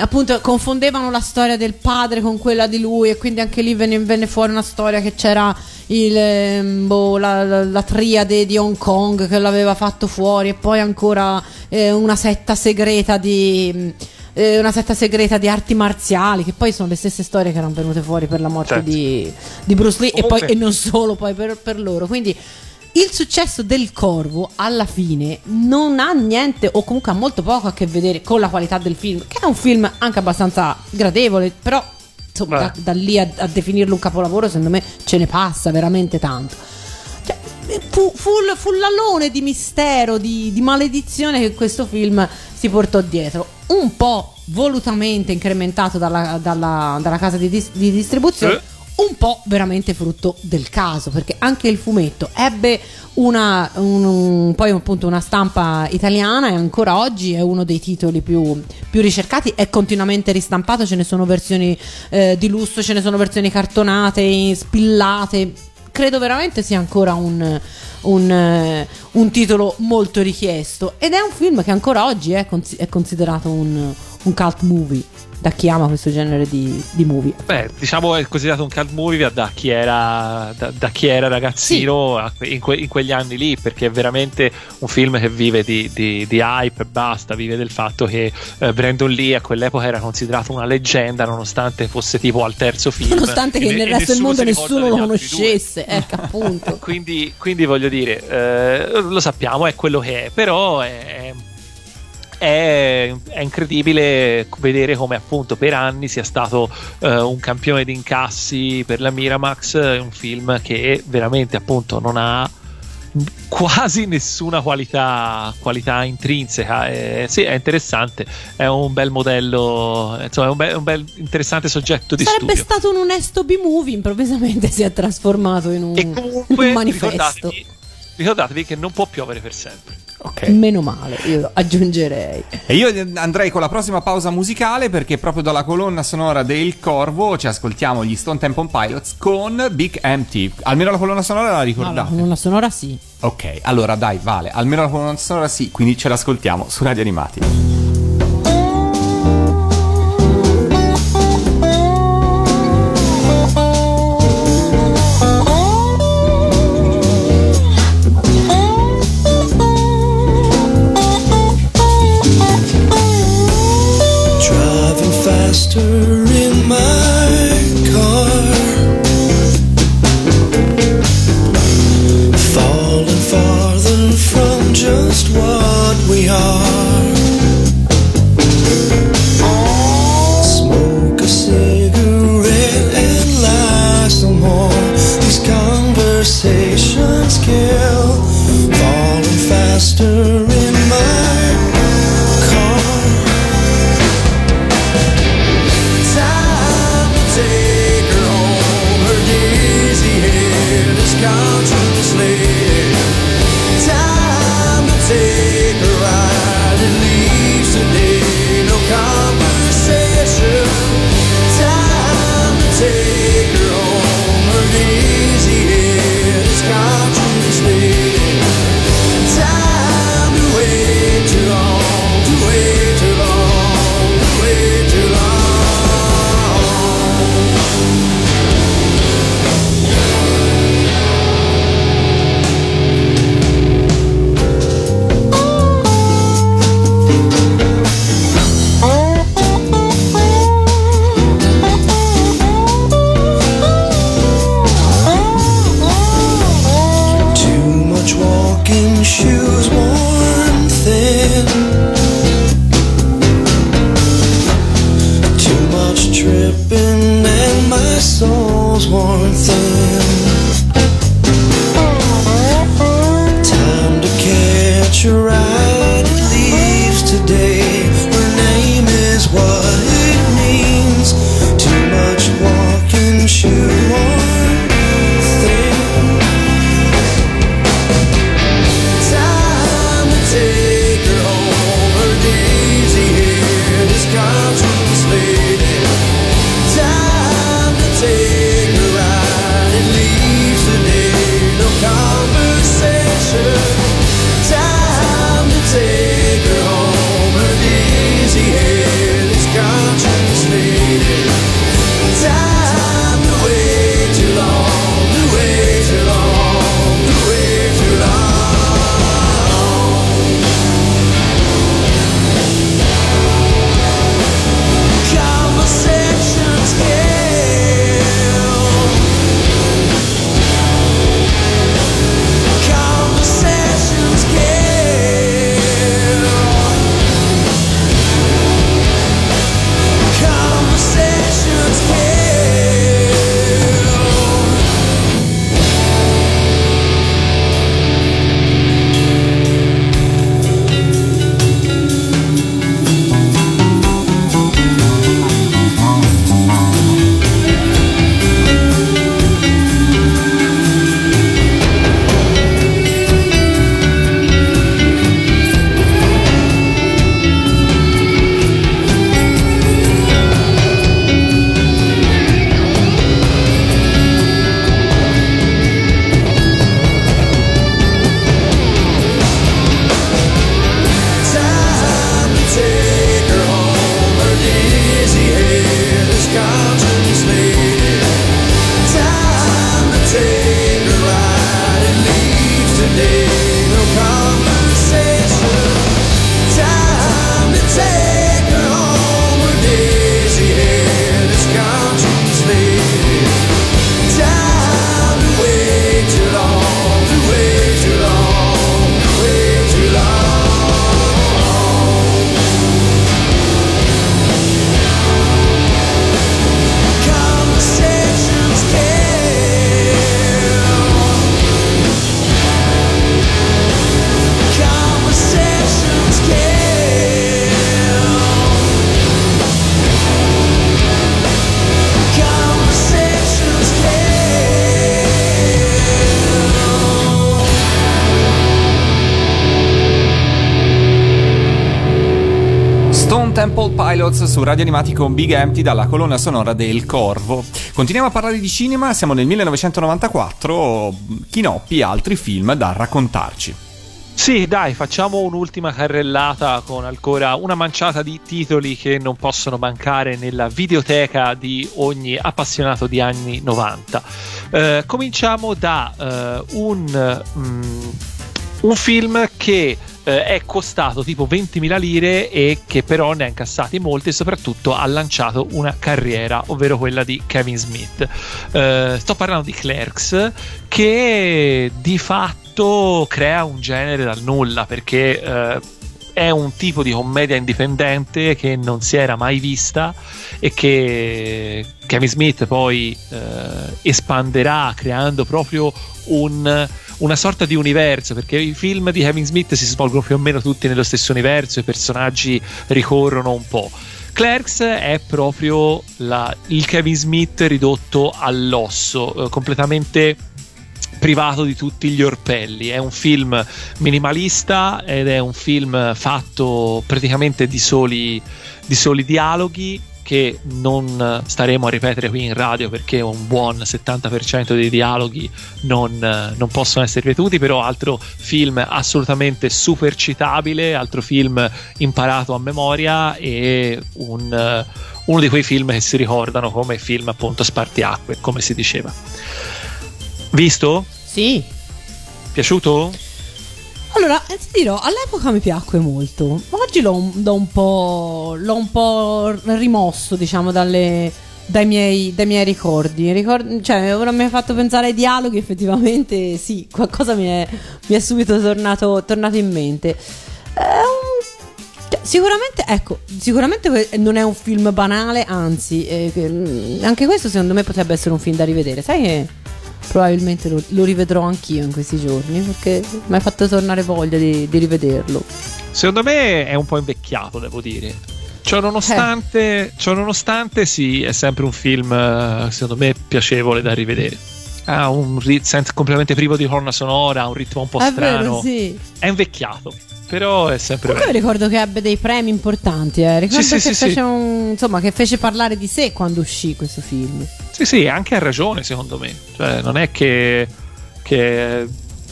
appunto confondevano la storia del padre con quella di lui, e quindi anche lì venne fuori una storia che c'era la triade di Hong Kong che l'aveva fatto fuori, e poi ancora una setta segreta di arti marziali, che poi sono le stesse storie che erano venute fuori per la morte, certo, di Bruce Lee, e non solo poi per loro. Quindi il successo del Corvo alla fine non ha niente, o comunque ha molto poco a che vedere con la qualità del film, che è un film anche abbastanza gradevole, però insomma da lì a definirlo un capolavoro secondo me ce ne passa veramente tanto. Cioè, fu l'alone di mistero, di maledizione che questo film si portò dietro, un po' volutamente incrementato dalla casa di distribuzione, un po' veramente frutto del caso, perché anche il fumetto ebbe poi appunto una stampa italiana, e ancora oggi è uno dei titoli più ricercati, è continuamente ristampato, ce ne sono versioni di lusso, ce ne sono versioni cartonate, spillate. Credo veramente sia ancora un titolo molto richiesto, ed è un film che ancora oggi è considerato un cult movie da chi ama questo genere di movie. Beh, diciamo è considerato un cult movie da chi era ragazzino, sì, in quegli anni lì, perché è veramente un film che vive di hype e basta, vive del fatto che Brandon Lee a quell'epoca era considerato una leggenda, nonostante fosse tipo al terzo film, nonostante che nel resto del mondo nessuno lo conoscesse, ecco appunto. quindi voglio dire, lo sappiamo, è quello che è, però è incredibile vedere come appunto per anni sia stato un campione di incassi per la Miramax, un film che veramente appunto non ha quasi nessuna qualità intrinseca. Sì, è interessante, è un bel modello, insomma, è un bel interessante soggetto di studio. Sarebbe stato un onesto B-movie, improvvisamente si è trasformato in un manifesto. Ricordatevi che non può piovere per sempre. Okay. Meno male, io aggiungerei. E io andrei con la prossima pausa musicale, perché proprio dalla colonna sonora del Corvo ci ascoltiamo gli Stone Temple Pilots con Big Empty. Almeno la colonna sonora la ricordate? La colonna sonora sì. Ok, allora dai, vale, almeno la colonna sonora sì, quindi ce l'ascoltiamo su Radio Animati. disaster in my car, falling farther from just what we are. Smoke a cigarette and lie some more. These conversations kill, falling faster. Su Radio Animati con Big Empty dalla colonna sonora del Corvo. Continuiamo a parlare di cinema, siamo nel 1994, Kinoppi e altri film da raccontarci. Sì, dai, facciamo un'ultima carrellata con ancora una manciata di titoli che non possono mancare nella videoteca di ogni appassionato di anni 90. Cominciamo da un film che è costato tipo 20.000 lire e che però ne ha incassati molti e soprattutto ha lanciato una carriera, ovvero quella di Kevin Smith. Sto parlando di Clerks, che di fatto crea un genere dal nulla, perché è un tipo di commedia indipendente che non si era mai vista e che Kevin Smith poi espanderà creando proprio una sorta di universo, perché i film di Kevin Smith si svolgono più o meno tutti nello stesso universo e i personaggi ricorrono un po'. Clerks è proprio il Kevin Smith ridotto all'osso, completamente privato di tutti gli orpelli. È un film minimalista ed è un film fatto praticamente di soli dialoghi, che non staremo a ripetere qui in radio perché un buon 70% dei dialoghi non possono essere ripetuti, però altro film assolutamente super citabile, altro film imparato a memoria e uno di quei film che si ricordano come film appunto spartiacque, come si diceva. Visto? Sì. Piaciuto? Allora, ti dirò, all'epoca mi piacque molto, ma oggi l'ho un po' rimosso, diciamo, dai miei ricordi, cioè ora mi hai fatto pensare ai dialoghi, effettivamente sì, qualcosa mi è subito tornato in mente. Sicuramente non è un film banale, anzi anche questo secondo me potrebbe essere un film da rivedere, sai che probabilmente lo rivedrò anch'io in questi giorni, perché mi hai fatto tornare voglia di rivederlo. Secondo me è un po' invecchiato, devo dire. Ciò nonostante sì, è sempre un film secondo me piacevole da rivedere. Ha un senso completamente privo di colonna sonora, ha un ritmo un po' strano. Vero, sì. È invecchiato, però è sempre bello. Io ricordo che ebbe dei premi importanti, ricordo sì. Insomma, che fece parlare di sé quando uscì questo film. Sì, anche ha ragione, secondo me. Cioè, non è che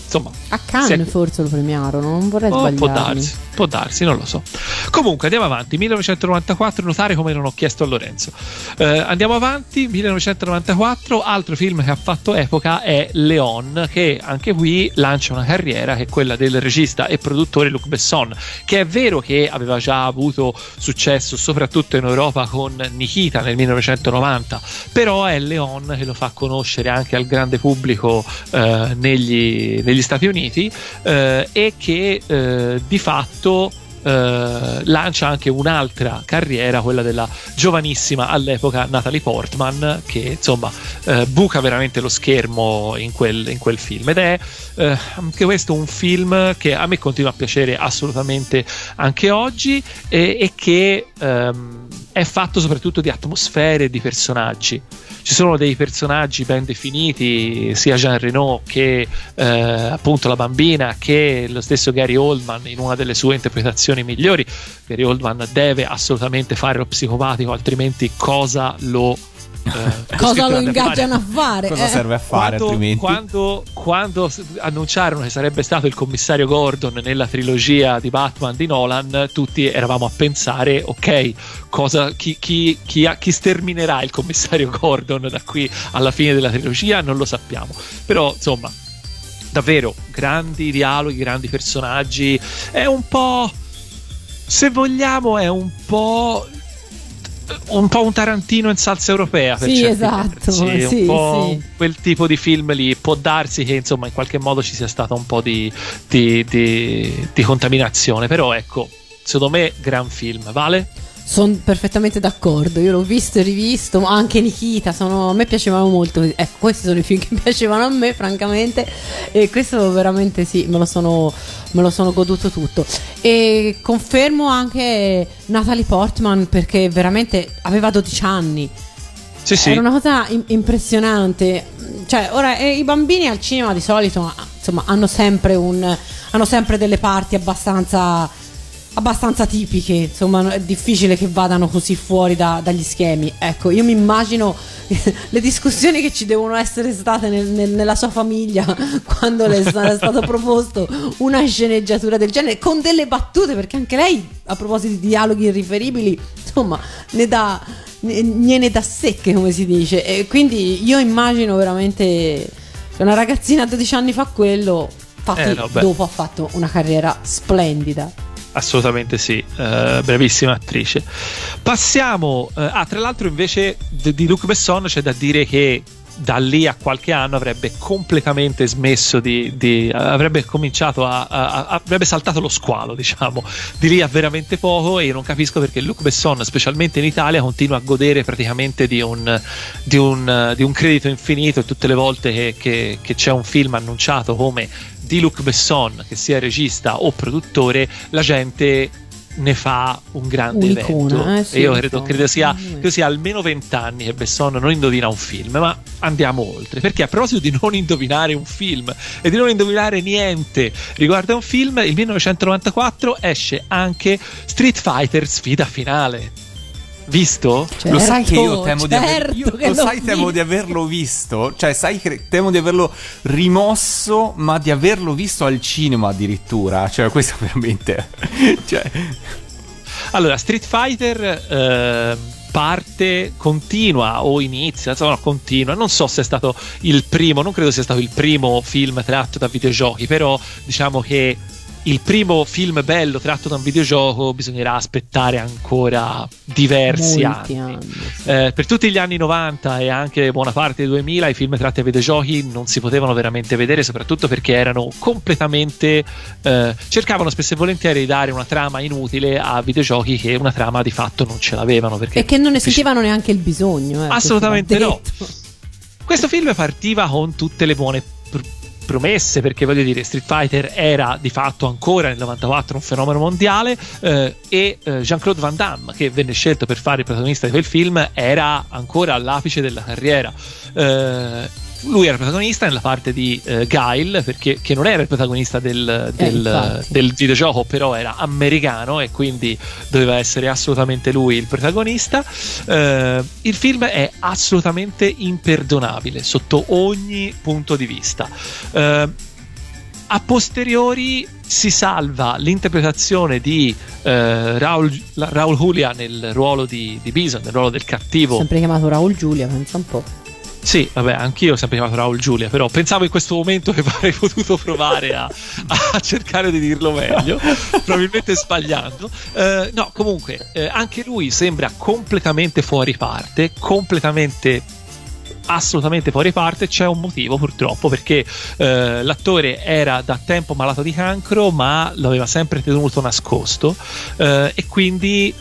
insomma, a Cannes forse lo premiarono, non vorrei sbagliarmi. Può darsi, non lo so. Comunque andiamo avanti. 1994, notare come non ho chiesto a Lorenzo. Andiamo avanti, 1994, altro film che ha fatto epoca è Leon, che anche qui lancia una carriera che è quella del regista e produttore Luc Besson, che è vero che aveva già avuto successo soprattutto in Europa con Nikita nel 1990, però è Leon che lo fa conoscere anche al grande pubblico negli Stati Uniti e che di fatto lancia anche un'altra carriera, quella della giovanissima all'epoca Natalie Portman, che insomma buca veramente lo schermo in quel film, ed è anche questo un film che a me continua a piacere assolutamente anche oggi e che è fatto soprattutto di atmosfere e di personaggi. Ci sono dei personaggi ben definiti, sia Jean Reno che appunto la bambina, che lo stesso Gary Oldman in una delle sue interpretazioni migliori. Gary Oldman deve assolutamente fare lo psicopatico, altrimenti cosa lo ingaggiano a fare? Cosa serve a fare altrimenti? Quando annunciarono che sarebbe stato il commissario Gordon nella trilogia di Batman di Nolan, tutti eravamo a pensare: ok, chi sterminerà il commissario Gordon da qui alla fine della trilogia? Non lo sappiamo, però insomma, davvero grandi dialoghi, grandi personaggi. È un po', se vogliamo, è un po' un Tarantino in salsa europea, per sì, certi esatto, versi, sì, un po' sì. Quel tipo di film lì, può darsi che insomma in qualche modo ci sia stata un po' di contaminazione, però ecco, secondo me gran film, vale? Sono perfettamente d'accordo, io l'ho visto e rivisto, ma anche Nikita, a me piacevano molto, ecco, questi sono i film che piacevano a me francamente, e questo veramente sì, me lo sono goduto tutto, e confermo anche Natalie Portman, perché veramente aveva 12 anni, sì. Era una cosa impressionante, cioè ora i bambini al cinema di solito insomma hanno sempre delle parti abbastanza tipiche, insomma è difficile che vadano così fuori dagli schemi, ecco, io mi immagino le discussioni che ci devono essere state nella sua famiglia quando le è stato proposto una sceneggiatura del genere, con delle battute, perché anche lei a proposito di dialoghi irriferibili insomma ne dà secche, come si dice, e quindi io immagino veramente una ragazzina a 12 anni fa quello, Infatti dopo ha fatto una carriera splendida. Assolutamente sì, bravissima attrice. Passiamo tra l'altro invece di Luc Besson c'è da dire che da lì a qualche anno avrebbe completamente smesso di avrebbe cominciato avrebbe saltato lo squalo, diciamo, di lì a veramente poco, e io non capisco perché Luc Besson, specialmente in Italia, continua a godere praticamente di un credito infinito, e tutte le volte che c'è un film annunciato come di Luc Besson, che sia regista o produttore, la gente ne fa un grande evento. Sì, io credo sia almeno 20 anni che Besson non indovina un film. Ma andiamo oltre, perché a proposito di non indovinare un film e di non indovinare niente riguardo a un film, il 1994 esce anche Street Fighter Sfida Finale. Visto? Certo, lo sai che io temo di averlo visto, cioè sai che temo di averlo rimosso, ma di averlo visto al cinema addirittura, cioè questo veramente cioè. Allora, Street Fighter continua, non so se è stato il primo, non credo sia stato il primo film tratto da videogiochi, però diciamo che il primo film bello tratto da un videogioco bisognerà aspettare ancora diversi anni. Per tutti gli anni 90 e anche buona parte del 2000 i film tratti da videogiochi non si potevano veramente vedere, soprattutto perché erano completamente cercavano spesso e volentieri di dare una trama inutile a videogiochi che una trama di fatto non ce l'avevano, perché e che non ne sentivano neanche il bisogno. Assolutamente no. Questo film partiva con tutte le buone promesse, perché voglio dire, Street Fighter era di fatto ancora nel 94 un fenomeno mondiale, e Jean-Claude Van Damme, che venne scelto per fare il protagonista di quel film, era ancora all'apice della carriera. Lui era protagonista nella parte di Guile, perché che non era il protagonista del videogioco, però era americano e quindi doveva essere assolutamente lui il protagonista. Il film è assolutamente imperdonabile sotto ogni punto di vista. A posteriori si salva l'interpretazione di Raul Julia nel ruolo di Bison, nel ruolo del cattivo. Sempre chiamato Raul Julia, pensa un po'. Sì, vabbè, anch'io ho sempre chiamato Raul Giulia, però pensavo in questo momento che avrei potuto provare a cercare di dirlo meglio, probabilmente sbagliando. Comunque, anche lui sembra completamente fuori parte, assolutamente fuori parte. C'è un motivo, purtroppo, perché l'attore era da tempo malato di cancro, ma lo aveva sempre tenuto nascosto, e quindi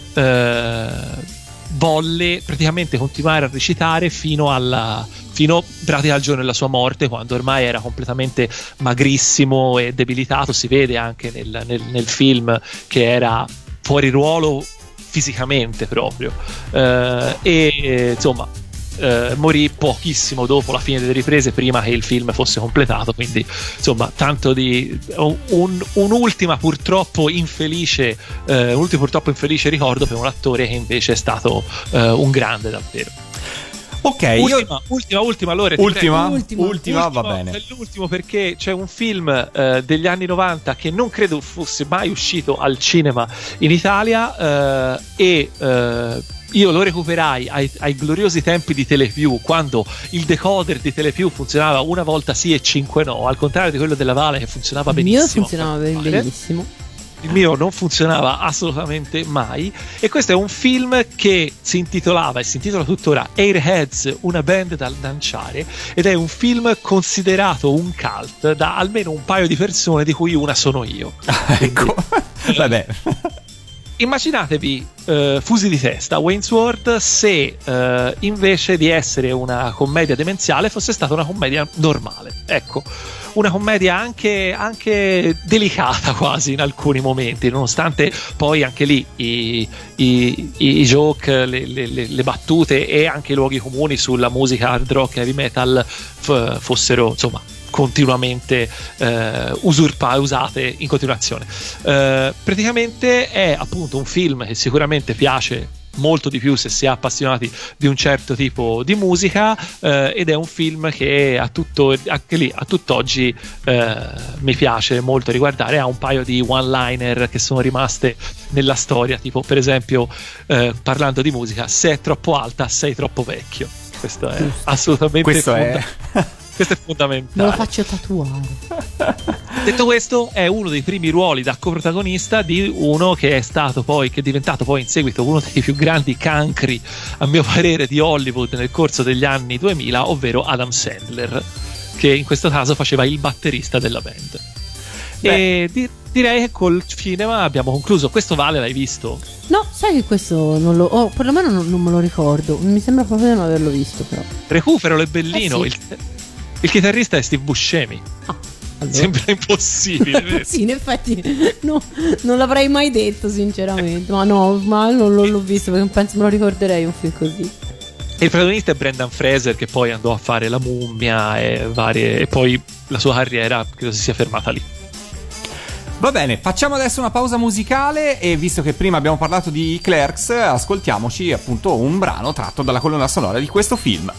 volle praticamente continuare a recitare fino praticamente al giorno della sua morte, quando ormai era completamente magrissimo e debilitato. Si vede anche nel film che era fuori ruolo fisicamente proprio, morì pochissimo dopo la fine delle riprese, prima che il film fosse completato. Quindi insomma, tanto di un ultimo purtroppo infelice ricordo per un attore che invece è stato un grande davvero. Ok, ultima, va bene. L'ultimo, perché c'è un film degli anni 90 che non credo fosse mai uscito al cinema in Italia, io lo recuperai ai gloriosi tempi di Telepiù, quando il decoder di Telepiù funzionava una volta sì e 5 no, al contrario di quello della Vale, che funzionava benissimo. Il mio funzionava benissimo. Il mio non funzionava assolutamente mai. E questo è un film che si intitolava e si intitola tuttora Airheads, una band da lanciare, ed è un film considerato un cult da almeno un paio di persone, di cui una sono io. Ecco. Vabbè. Immaginatevi Fusi di testa, Wayne's World, se invece di essere una commedia demenziale fosse stata una commedia normale. Ecco, una commedia anche delicata quasi in alcuni momenti, nonostante poi anche lì i joke, le battute e anche i luoghi comuni sulla musica hard rock e heavy metal fossero insomma continuamente usate in continuazione. Praticamente è appunto un film che sicuramente piace molto di più se si è appassionati di un certo tipo di musica, ed è un film che a tutt'oggi mi piace molto riguardare. Ha un paio di one-liner che sono rimaste nella storia, tipo per esempio parlando di musica: se è troppo alta sei troppo vecchio. Questo è assolutamente Questo è fondamentale. Me lo faccio tatuare. Detto questo, è uno dei primi ruoli da coprotagonista di uno che è stato poi, che è diventato poi in seguito uno dei più grandi cancri, a mio parere, di Hollywood nel corso degli anni 2000, ovvero Adam Sandler, che in questo caso faceva il batterista della band. Beh. E direi che col cinema abbiamo concluso. Questo, Vale, l'hai visto? No, sai che questo non lo... Oh, perlomeno non me lo ricordo. Mi sembra proprio di non averlo visto, però. Recuperalo, è bellino. Sì. Il chitarrista è Steve Buscemi. Ah, allora. Sembra impossibile. Sì, in effetti no, non l'avrei mai detto, sinceramente. Ma no, ma non l'ho visto, perché penso me lo ricorderei un film così. E il protagonista è Brendan Fraser, che poi andò a fare La mummia e varie... E poi la sua carriera credo si sia fermata lì. Va bene, facciamo adesso una pausa musicale e, visto che prima abbiamo parlato di Clerks, ascoltiamoci appunto un brano tratto dalla colonna sonora di questo film.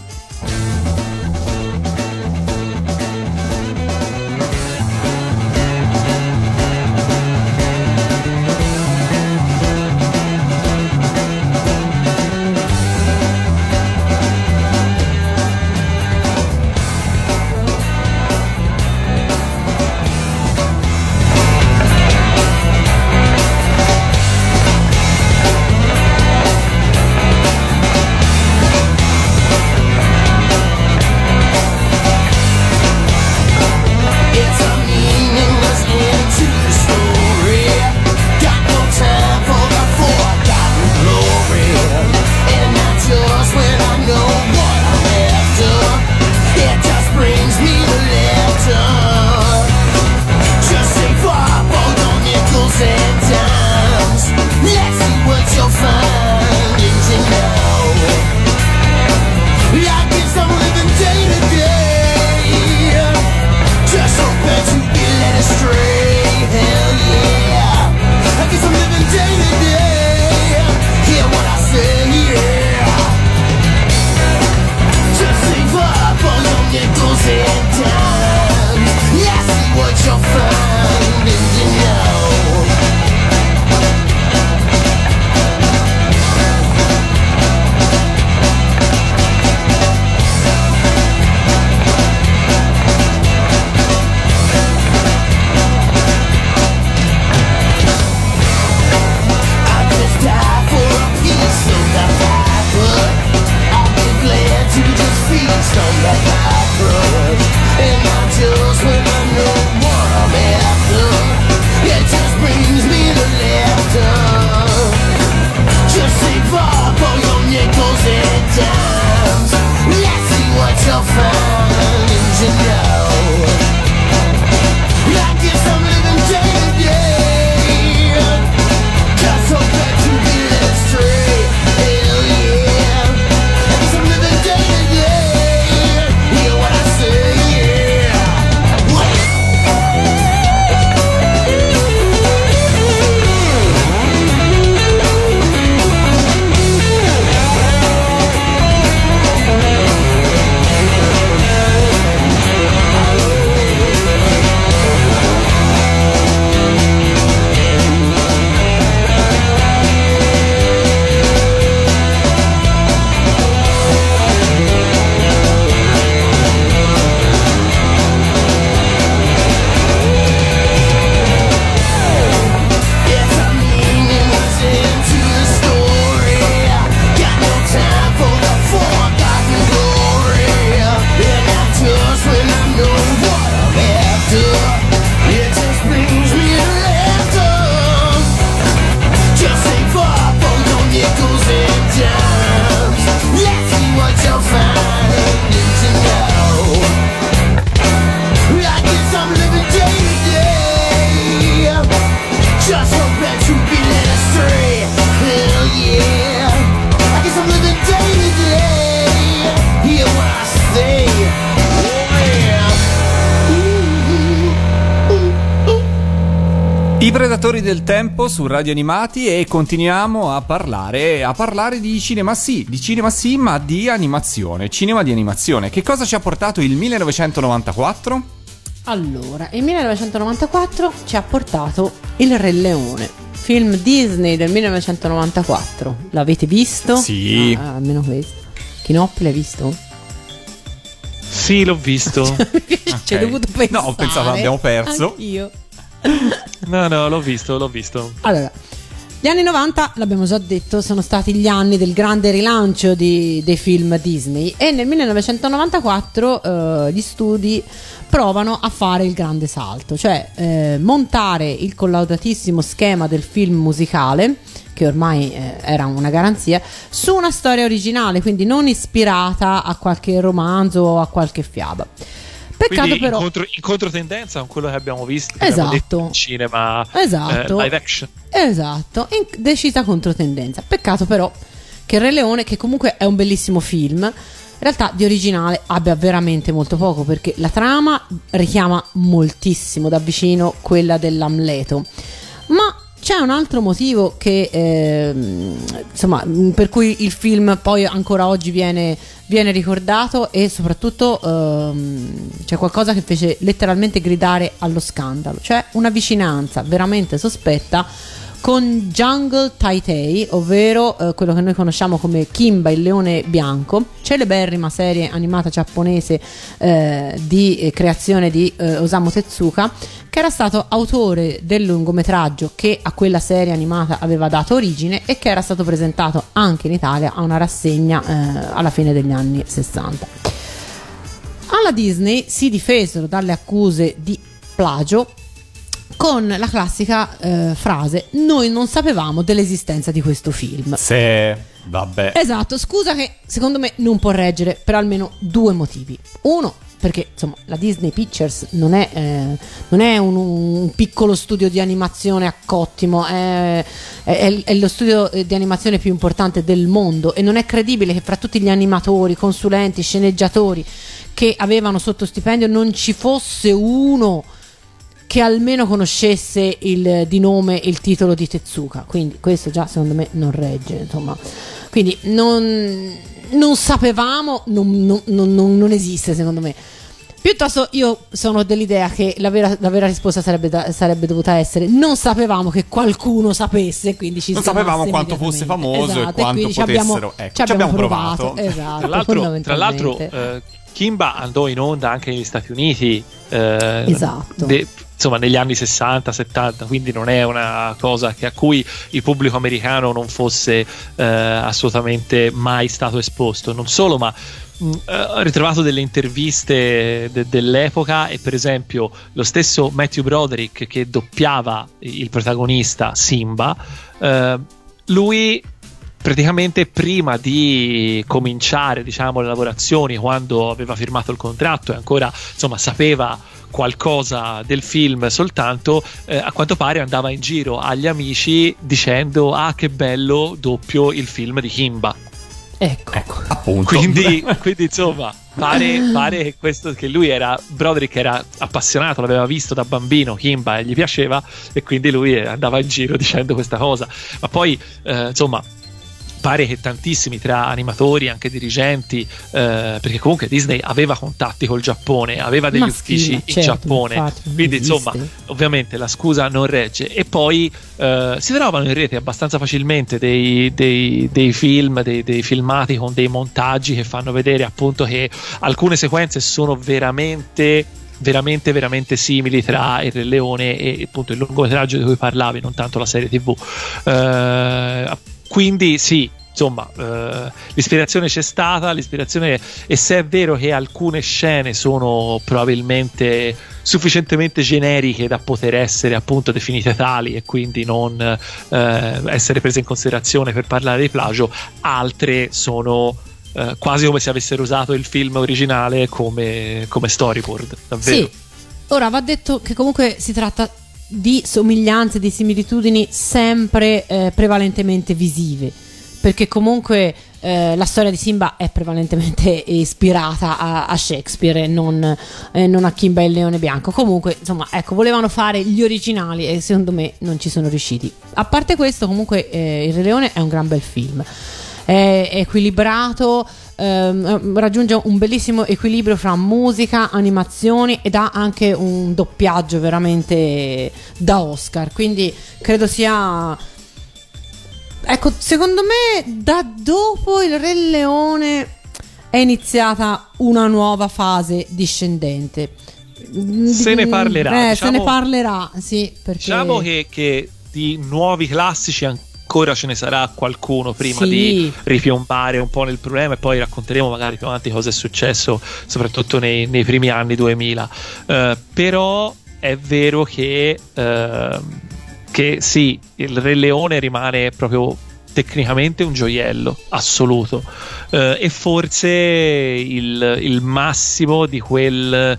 Predatori del tempo su Radio Animati, e continuiamo a parlare di cinema sì, ma di animazione, cinema di animazione. Che cosa ci ha portato il 1994? Allora, il 1994 ci ha portato Il Re Leone, film Disney del 1994. L'avete visto? Sì. Ah, almeno questo. Kinoppi l'hai visto? Sì, l'ho visto. C'è dovuto pensare. No, pensavo abbiamo perso. Anch'io. No, l'ho visto. Allora, gli anni 90, l'abbiamo già detto, sono stati gli anni del grande rilancio dei film Disney, e nel 1994 gli studi provano a fare il grande salto, cioè montare il collaudatissimo schema del film musicale, che ormai era una garanzia, su una storia originale, quindi non ispirata a qualche romanzo o a qualche fiaba. Peccato, quindi, però in controtendenza con quello che abbiamo visto, esatto, in cinema, esatto, live action, esatto, in decisa controtendenza. Peccato però che Re Leone, che comunque è un bellissimo film, in realtà di originale abbia veramente molto poco, perché la trama richiama moltissimo da vicino quella dell'Amleto, ma c'è un altro motivo che insomma, per cui il film poi ancora oggi viene ricordato, e soprattutto c'è qualcosa che fece letteralmente gridare allo scandalo, cioè una vicinanza veramente sospetta con Jungle Taitei, ovvero quello che noi conosciamo come Kimba il leone bianco, celeberrima serie animata giapponese di creazione di Osamu Tezuka, che era stato autore del lungometraggio che a quella serie animata aveva dato origine, e che era stato presentato anche in Italia a una rassegna alla fine degli anni 60. Alla Disney si difesero dalle accuse di plagio con la classica frase: noi non sapevamo dell'esistenza di questo film. Se vabbè, esatto, scusa che secondo me non può reggere per almeno due motivi. Uno, perché insomma la Disney Pictures non è un piccolo studio di animazione a Cottimo, è lo studio di animazione più importante del mondo, e non è credibile che fra tutti gli animatori, consulenti, sceneggiatori che avevano sotto stipendio non ci fosse uno che almeno conoscesse di nome il titolo di Tezuka. Quindi questo già secondo me non regge, insomma. Quindi non sapevamo, non esiste secondo me. Piuttosto io sono dell'idea che la vera risposta sarebbe dovuta essere: non sapevamo che qualcuno sapesse, quindi ci non sapevamo quanto fosse famoso, esatto, e quanto potessero. Ci abbiamo provato. Esatto, tra l'altro Kimba andò in onda anche negli Stati Uniti, esatto, insomma negli anni 60-70, quindi non è una cosa a cui il pubblico americano non fosse assolutamente mai stato esposto. Non solo, ma ho ritrovato delle interviste dell'epoca, e per esempio lo stesso Matthew Broderick, che doppiava il protagonista Simba, lui praticamente prima di cominciare, diciamo, le lavorazioni, quando aveva firmato il contratto e ancora insomma sapeva qualcosa del film soltanto, a quanto pare andava in giro agli amici dicendo: ah, che bello, doppio il film di Kimba. Ecco, appunto. Quindi insomma pare che questo, che lui era Broderick, era appassionato, l'aveva visto da bambino Kimba e gli piaceva, e quindi lui andava in giro dicendo questa cosa. Ma poi insomma pare che tantissimi, tra animatori, anche dirigenti, perché comunque Disney aveva contatti col Giappone, aveva degli uffici in Giappone, infatti, quindi insomma ovviamente la scusa non regge. E poi si trovano in rete abbastanza facilmente dei film, dei filmati con dei montaggi che fanno vedere appunto che alcune sequenze sono veramente simili tra il Re Leone e appunto il lungometraggio di cui parlavi, non tanto la serie TV. Quindi sì, insomma, l'ispirazione c'è stata, e se è vero che alcune scene sono probabilmente sufficientemente generiche da poter essere appunto definite tali, e quindi non essere prese in considerazione per parlare di plagio, altre sono quasi come se avessero usato il film originale come storyboard, davvero. Sì, ora va detto che comunque si tratta di somiglianze, di similitudini sempre prevalentemente visive, perché comunque la storia di Simba è prevalentemente ispirata a Shakespeare e non a Kimba e il leone bianco. Comunque insomma, ecco, volevano fare gli originali e secondo me non ci sono riusciti. A parte questo, comunque il Re Leone è un gran bel film, è equilibrato, raggiunge un bellissimo equilibrio fra musica, animazioni, ed ha anche un doppiaggio veramente da Oscar, quindi credo sia, ecco, secondo me da dopo il Re Leone è iniziata una nuova fase discendente. Se ne parlerà, diciamo, se ne parlerà, sì, perché... diciamo che di nuovi classici ancora ce ne sarà qualcuno prima, sì, di ripiombare un po' nel problema, e poi racconteremo magari più avanti cosa è successo soprattutto nei primi anni 2000, però è vero che sì, il Re Leone rimane proprio tecnicamente un gioiello assoluto, e forse il massimo di quel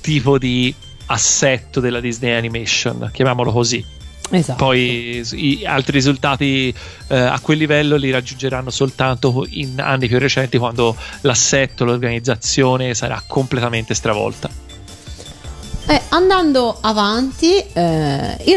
tipo di assetto della Disney Animation, chiamiamolo così. Esatto. Poi altri risultati a quel livello li raggiungeranno soltanto in anni più recenti, quando l'assetto, l'organizzazione sarà completamente stravolta. Andando avanti, Il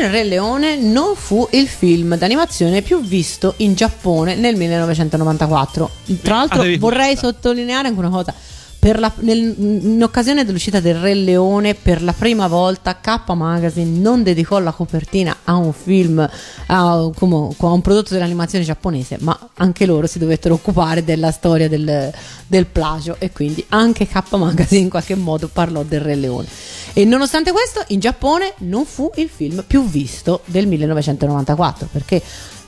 Re Leone non fu il film d'animazione più visto in Giappone nel 1994. Tra l'altro vorrei sottolineare anche una cosa. In occasione dell'uscita del Re Leone, per la prima volta K Magazine non dedicò la copertina a un film, a un prodotto dell'animazione giapponese, ma anche loro si dovettero occupare della storia del plagio, e quindi anche K Magazine in qualche modo parlò del Re Leone. E nonostante questo in Giappone non fu il film più visto del 1994, perché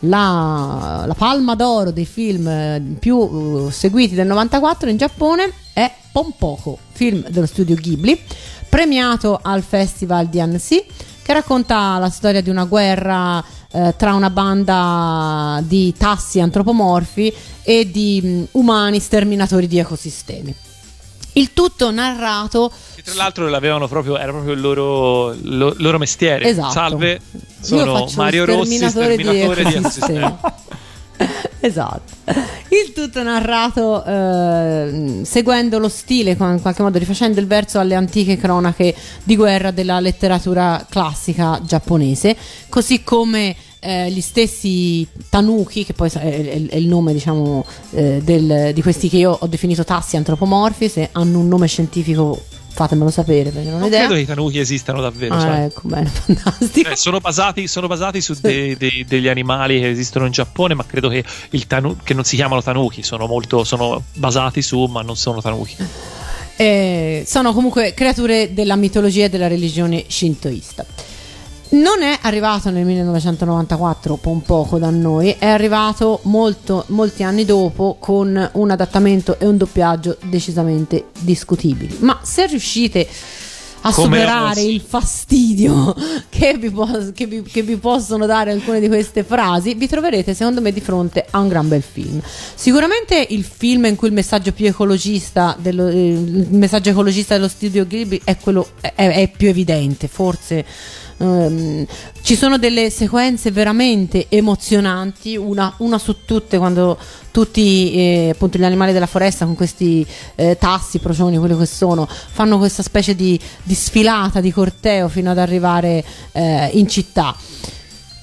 la palma d'oro dei film più seguiti del 94 in Giappone è Pompoko, film dello studio Ghibli, premiato al Festival di Annecy, che racconta la storia di una guerra tra una banda di tassi antropomorfi e di umani sterminatori di ecosistemi. Il tutto narrato, tra l'altro l'avevano proprio, era proprio il loro mestiere. Esatto. Salve, sono Mario Rossi, sterminatore di ecosistemi. Esatto. Il tutto narrato seguendo lo stile, in qualche modo rifacendo il verso alle antiche cronache di guerra della letteratura classica giapponese, così come gli stessi tanuki, che poi è il nome, diciamo, di questi che io ho definito tassi antropomorfi. Se hanno un nome scientifico fatemelo sapere, perché non ho idea. Credo che i tanuki esistano davvero, cioè. Ecco, bene, fantastico. Sono basati su degli animali che esistono in Giappone, ma credo che che non si chiamano tanuki, sono basati su, ma non sono tanuki. Sono comunque creature della mitologia e della religione shintoista. Non è arrivato nel 1994 Pompoko da noi, è arrivato molti anni dopo, con un adattamento e un doppiaggio decisamente discutibili. Ma se riuscite a superare il fastidio che vi possono dare alcune di queste frasi, vi troverete secondo me di fronte a un gran bel film. Sicuramente il film in cui il messaggio più ecologista il messaggio ecologista dello studio Ghibli è quello è più evidente, forse. Ci sono delle sequenze veramente emozionanti, una su tutte, quando tutti appunto gli animali della foresta, con questi tassi, procioni, quello che sono, fanno questa specie di sfilata, di corteo fino ad arrivare in città.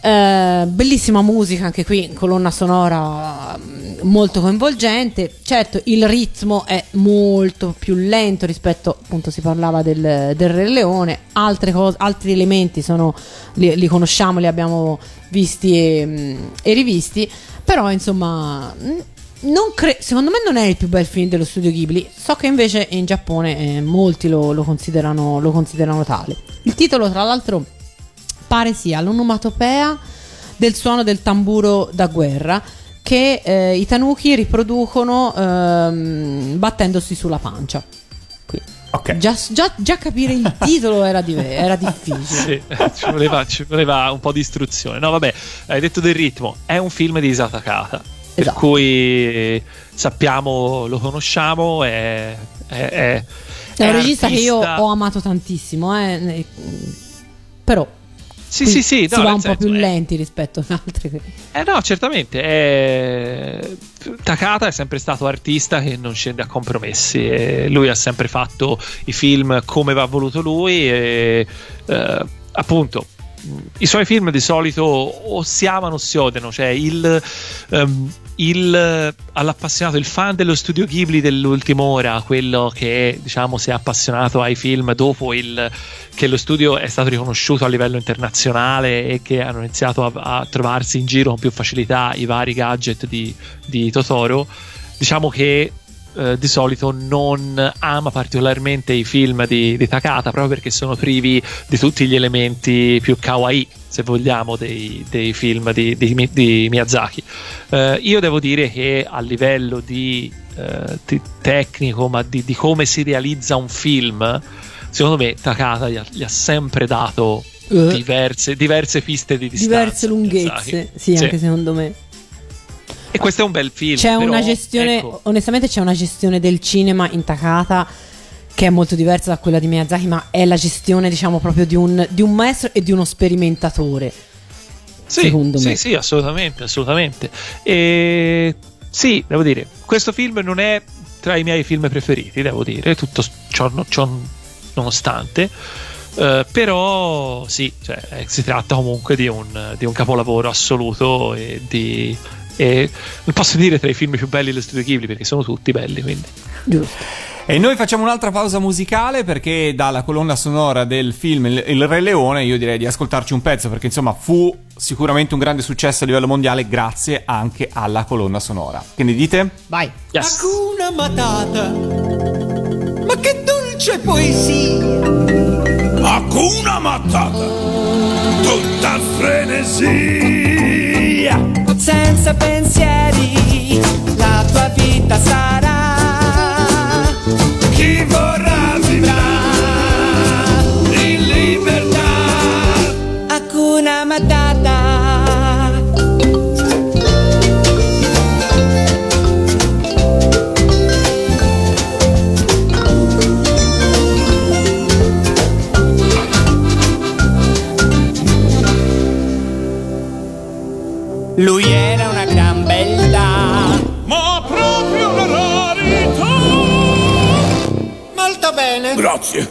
Bellissima musica anche qui, colonna sonora molto coinvolgente. Certo, il ritmo è molto più lento rispetto, appunto, si parlava del Re Leone. Altri elementi li conosciamo, li abbiamo visti e rivisti, però insomma secondo me non è il più bel film dello studio Ghibli. So che invece in Giappone molti lo considerano tale. Il titolo, tra l'altro, pare sia l'onomatopea del suono del tamburo da guerra che i tanuki riproducono battendosi sulla pancia. Okay. Già capire il titolo era difficile. Sì, ci voleva un po' di istruzione. No, vabbè, hai detto del ritmo. È un film di Isao Takahata, esatto. Per cui sappiamo, lo conosciamo, è un regista che io ho amato tantissimo, però... Sì, si va un po' più lenti rispetto ad altri. No, certamente. Takahata è sempre stato artista che non scende a compromessi. Lui ha sempre fatto i film come va voluto lui. Appunto, i suoi film di solito o si amano o si odiano. Cioè, all'appassionato, il fan dello studio Ghibli dell'ultima ora, quello che, diciamo, si è appassionato ai film dopo che lo studio è stato riconosciuto a livello internazionale e che hanno iniziato a trovarsi in giro con più facilità i vari gadget di Totoro, diciamo che di solito non ama particolarmente i film di Takata, proprio perché sono privi di tutti gli elementi più kawaii, se vogliamo, dei film di Miyazaki. Io devo dire che a livello di tecnico, ma di come si realizza un film, secondo me Takata gli ha sempre dato diverse piste di distanza, diverse lunghezze, sì, anche secondo me. E questo è un bel film. C'è però una gestione, ecco, onestamente c'è una gestione del cinema in Takata che è molto diversa da quella di Miyazaki, ma è la gestione, diciamo, proprio di un maestro e di uno sperimentatore. Sì, secondo me. Sì, assolutamente. E sì, devo dire, questo film non è tra i miei film preferiti, devo dire, tutto ciò nonostante. Però sì, cioè, si tratta comunque di un capolavoro assoluto e non posso dire tra i film più belli dello studio Ghibli, perché sono tutti belli, quindi giusto. E noi facciamo un'altra pausa musicale, perché dalla colonna sonora del film Il Re Leone io direi di ascoltarci un pezzo, perché insomma fu sicuramente un grande successo a livello mondiale grazie anche alla colonna sonora. Che ne dite? Vai. Yes. Hakuna Matata, ma che dolce poesia, Hakuna Matata, tutta frenesia, senza pensieri la tua vita sarà, chi vorrà vivrà in libertà, Hakuna Matata. Lui era una gran bella, ma proprio una rarità. Molto bene, grazie.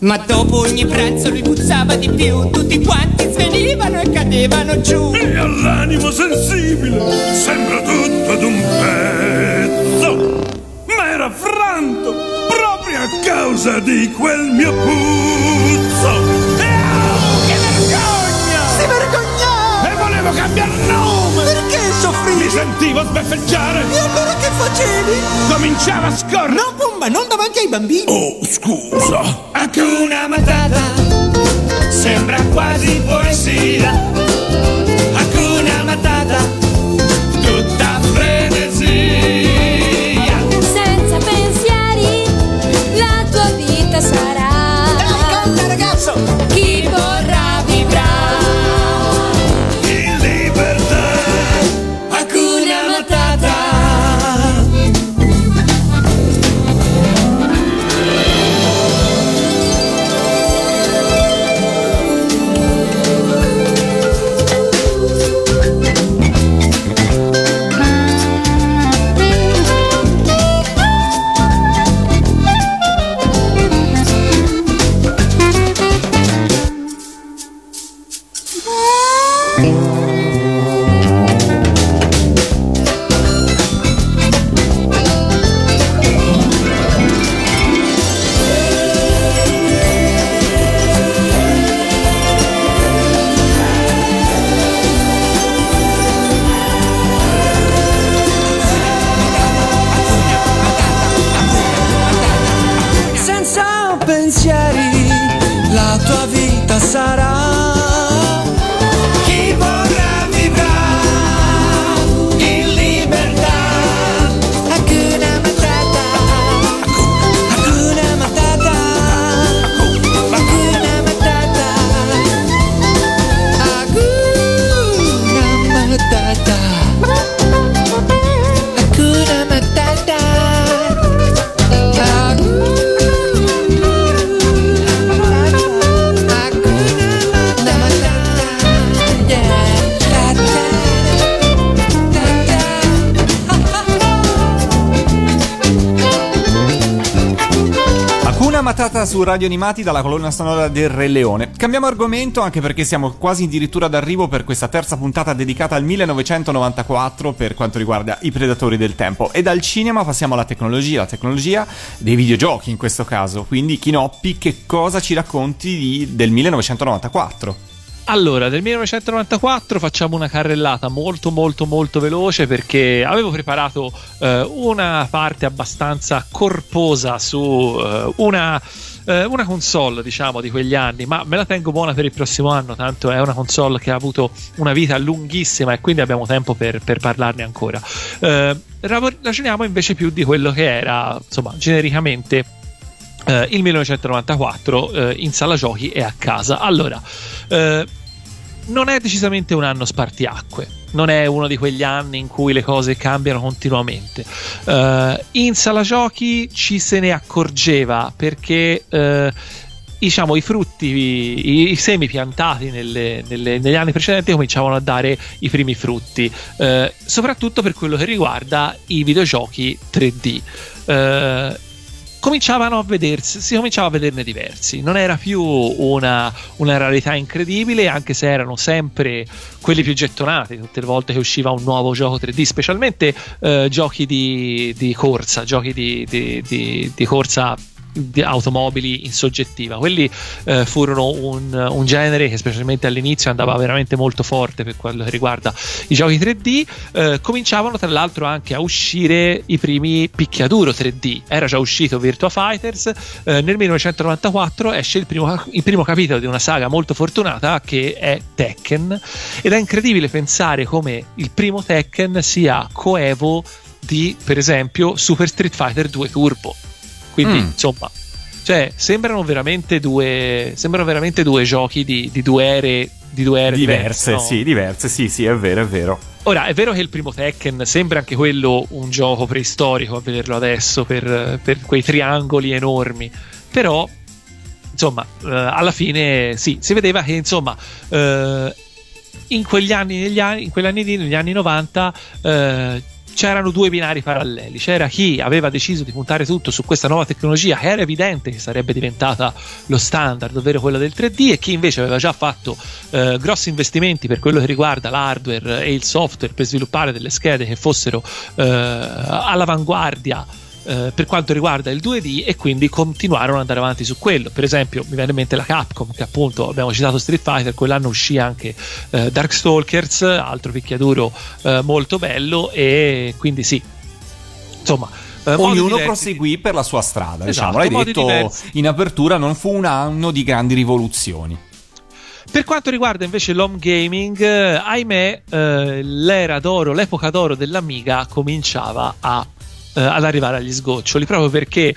Ma dopo ogni pranzo lui puzzava di più, tutti quanti svenivano e cadevano giù. E all'animo sensibile sembra tutto ad un pezzo, ma era affranto proprio a causa di quel mio puzzo. Oh, che vergogna! Si vergognava! E volevo cambiare nome! Perché soffrivi? Mi sentivo sbeffeggiare. E allora che facevi? Cominciava a scorrere. No, Pumba, non davanti ai bambini. Oh, scusa. Anche una matata sembra quasi poesia, anche una matata tutta frenesia, senza pensieri la tua vita sarà, dai, canta ragazzo, chi vorrà vivrà. Su Radio Animati dalla colonna sonora del Re Leone. Cambiamo argomento, anche perché siamo quasi addirittura d'arrivo per questa terza puntata dedicata al 1994 per quanto riguarda i predatori del tempo. E dal cinema passiamo alla tecnologia, la tecnologia dei videogiochi in questo caso. Quindi Kinoppi, che cosa ci racconti del 1994? Allora, del 1994 facciamo una carrellata molto veloce, perché avevo preparato una parte abbastanza corposa su una console, diciamo, di quegli anni, ma me la tengo buona per il prossimo anno, tanto è una console che ha avuto una vita lunghissima e quindi abbiamo tempo per parlarne ancora. Ragioniamo invece più di quello che era, insomma, genericamente il 1994 in sala giochi e a casa. Allora, non è decisamente un anno spartiacque, non è uno di quegli anni in cui le cose cambiano continuamente. In sala giochi ci se ne accorgeva perché diciamo i frutti, i semi piantati negli anni precedenti cominciavano a dare i primi frutti, soprattutto per quello che riguarda i videogiochi 3D. Si cominciava a vederne diversi, non era più una rarità incredibile, anche se erano sempre quelli più gettonati tutte le volte che usciva un nuovo gioco 3D, specialmente giochi di corsa, giochi di corsa di automobili in soggettiva. Quelli furono un genere che specialmente all'inizio andava veramente molto forte per quello che riguarda i giochi 3D. Cominciavano tra l'altro anche a uscire i primi picchiaduro 3D, era già uscito Virtua Fighters. Nel 1994 esce il primo capitolo di una saga molto fortunata che è Tekken, ed è incredibile pensare come il primo Tekken sia coevo di, per esempio, Super Street Fighter 2 Turbo. Quindi insomma, cioè, sembrano veramente due giochi di due ere diverse, no? Sì, è vero. Ora, è vero che il primo Tekken sembra anche quello un gioco preistorico a vederlo adesso, per quei triangoli enormi, però insomma alla fine sì, si vedeva che insomma in quegli anni, negli anni 90 c'erano due binari paralleli. C'era chi aveva deciso di puntare tutto su questa nuova tecnologia che era evidente che sarebbe diventata lo standard, ovvero quella del 3D, e chi invece aveva già fatto grossi investimenti per quello che riguarda l'hardware e il software per sviluppare delle schede che fossero all'avanguardia per quanto riguarda il 2D, e quindi continuarono ad andare avanti su quello. Per esempio mi viene in mente la Capcom, che appunto abbiamo citato Street Fighter, quell'anno uscì anche Darkstalkers, altro picchiaduro molto bello, e quindi sì, insomma ognuno proseguì per la sua strada, esatto, diciamo, l'hai detto in apertura, non fu un anno di grandi rivoluzioni. Per quanto riguarda invece l'home gaming, ahimè l'epoca d'oro dell'Amiga cominciava ad arrivare agli sgoccioli, proprio perché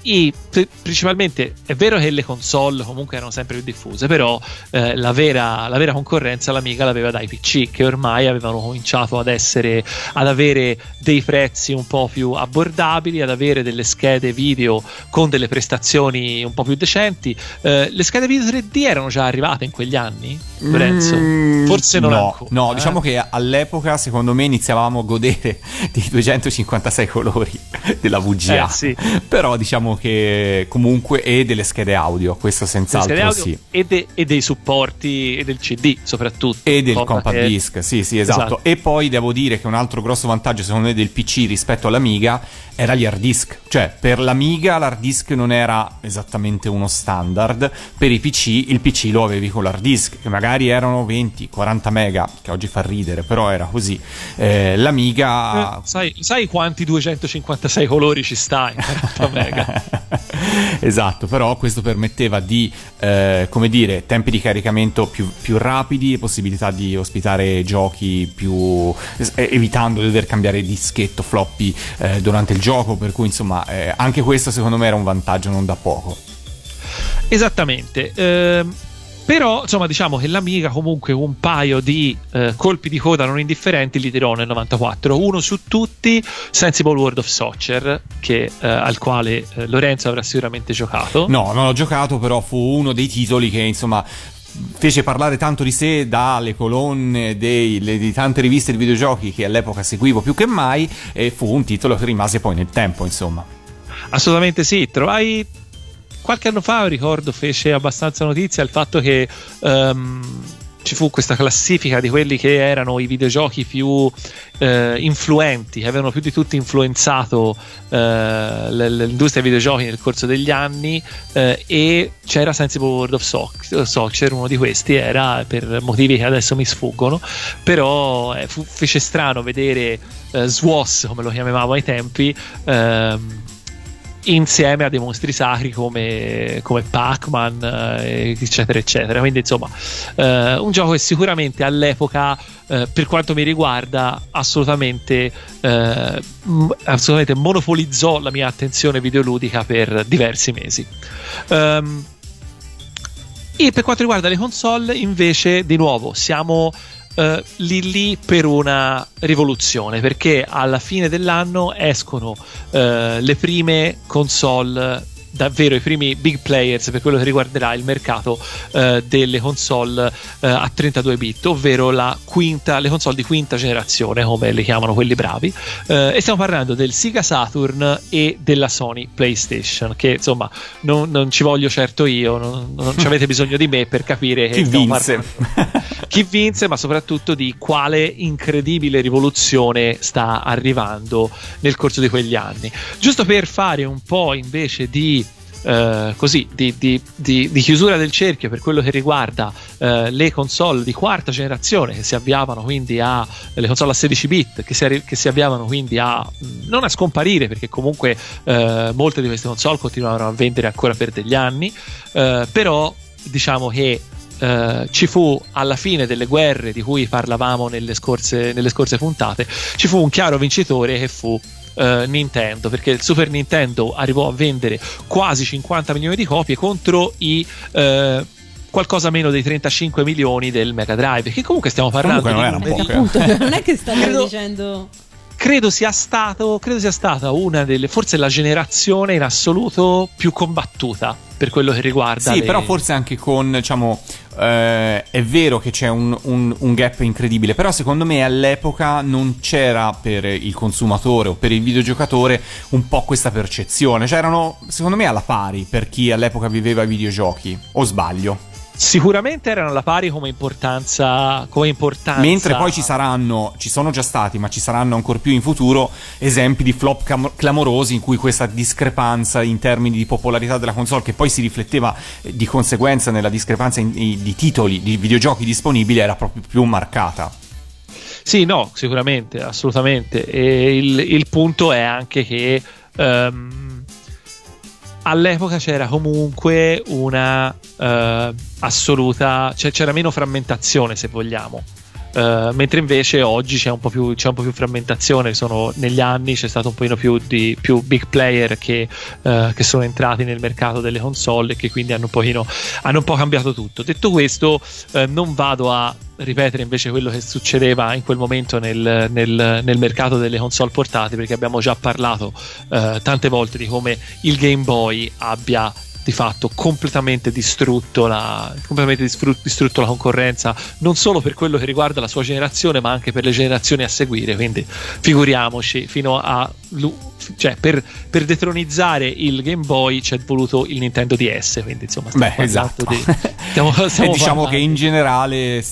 principalmente è vero che le console comunque erano sempre più diffuse, però la vera concorrenza l'Amiga l'aveva dai PC, che ormai avevano cominciato ad avere dei prezzi un po' più abbordabili, ad avere delle schede video con delle prestazioni un po' più decenti. Le schede video 3D erano già arrivate in quegli anni, Lorenzo? Forse non ancora. No, diciamo che all'epoca secondo me iniziavamo a godere di 256 colori della VGA, sì. Però diciamo che comunque, e delle schede audio, questo senz'altro, schede audio, sì, e dei supporti, e del CD soprattutto, e del compact disc, sì esatto. E poi devo dire che un altro grosso vantaggio secondo me del PC rispetto all'Amiga era gli hard disk. Cioè, per l'Amiga l'hard disk non era esattamente uno standard, per i PC il PC lo avevi con l'hard disk, che magari erano 20-40 mega, che oggi fa ridere, però era così. L'Amiga sai quanti 256 colori ci sta in 40 mega? Esatto, però questo permetteva di come dire, tempi di caricamento più rapidi, possibilità di ospitare giochi più, evitando di dover cambiare dischetto, floppy durante il gioco, per cui insomma anche questo secondo me era un vantaggio non da poco. Esattamente. Però insomma diciamo che l'Amiga comunque un paio di colpi di coda non indifferenti li tirò nel 94, uno su tutti, Sensible World of Soccer, che, al quale Lorenzo avrà sicuramente giocato. No, non l'ho giocato, però fu uno dei titoli che insomma fece parlare tanto di sé dalle colonne di tante riviste di videogiochi che all'epoca seguivo più che mai, e fu un titolo che rimase poi nel tempo, insomma. Assolutamente sì, trovai qualche anno fa, ricordo, fece abbastanza notizia il fatto che ci fu questa classifica di quelli che erano i videogiochi più influenti, che avevano più di tutti influenzato l'industria dei videogiochi nel corso degli anni, e c'era Sensible World of Soccer, uno di questi era, per motivi che adesso mi sfuggono, però fece strano vedere SWOS, come lo chiamavamo ai tempi, insieme a dei mostri sacri come Pac-Man, eccetera eccetera. Quindi insomma un gioco che sicuramente all'epoca, per quanto mi riguarda, assolutamente monopolizzò la mia attenzione videoludica per diversi mesi. E per quanto riguarda le console, invece, di nuovo siamo lì per una rivoluzione, perché alla fine dell'anno escono le prime console, davvero i primi big players per quello che riguarderà il mercato delle console a 32 bit, ovvero le console di quinta generazione, come le chiamano quelli bravi, e stiamo parlando del Sega Saturn e della Sony PlayStation, che insomma non ci voglio certo io, non ci avete bisogno di me per capire chi vinse chi vinse, ma soprattutto di quale incredibile rivoluzione sta arrivando nel corso di quegli anni. Giusto per fare un po' invece di chiusura del cerchio per quello che riguarda le console di quarta generazione, che si avviavano quindi a le console a 16 bit, che si avviavano quindi a non a scomparire, perché comunque molte di queste console continuavano a vendere ancora per degli anni, però diciamo che ci fu, alla fine delle guerre di cui parlavamo nelle scorse puntate, ci fu un chiaro vincitore che fu Nintendo, perché il Super Nintendo arrivò a vendere quasi 50 milioni di copie contro i qualcosa meno dei 35 milioni del Mega Drive, che comunque stiamo parlando non è che stavamo dicendo. Credo sia stata una delle, forse la generazione in assoluto più combattuta per quello che riguarda. Sì, però forse anche con, diciamo, è vero che c'è un gap incredibile, però secondo me all'epoca non c'era per il consumatore o per il videogiocatore un po' questa percezione, cioè erano secondo me alla pari per chi all'epoca viveva i videogiochi, o sbaglio? Sicuramente erano alla pari come importanza. Mentre poi ci sono già stati, ma ci saranno ancora più in futuro, esempi di flop clamorosi in cui questa discrepanza in termini di popolarità della console, che poi si rifletteva di conseguenza nella discrepanza di titoli, di videogiochi disponibili, era proprio più marcata. Sì, no, sicuramente, assolutamente. E il punto è anche che all'epoca c'era comunque una assoluta, cioè c'era meno frammentazione, se vogliamo, mentre invece oggi c'è un po' più frammentazione. Negli anni c'è stato un pochino più big player che sono entrati nel mercato delle console e che quindi hanno un po' cambiato tutto. Detto questo, non vado a ripetere invece quello che succedeva in quel momento nel mercato delle console portate, perché abbiamo già parlato tante volte di come il Game Boy abbia di fatto completamente distrutto la concorrenza, non solo per quello che riguarda la sua generazione, ma anche per le generazioni a seguire. Quindi figuriamoci, per detronizzare il Game Boy c'è voluto il Nintendo DS, quindi insomma diciamo che in generale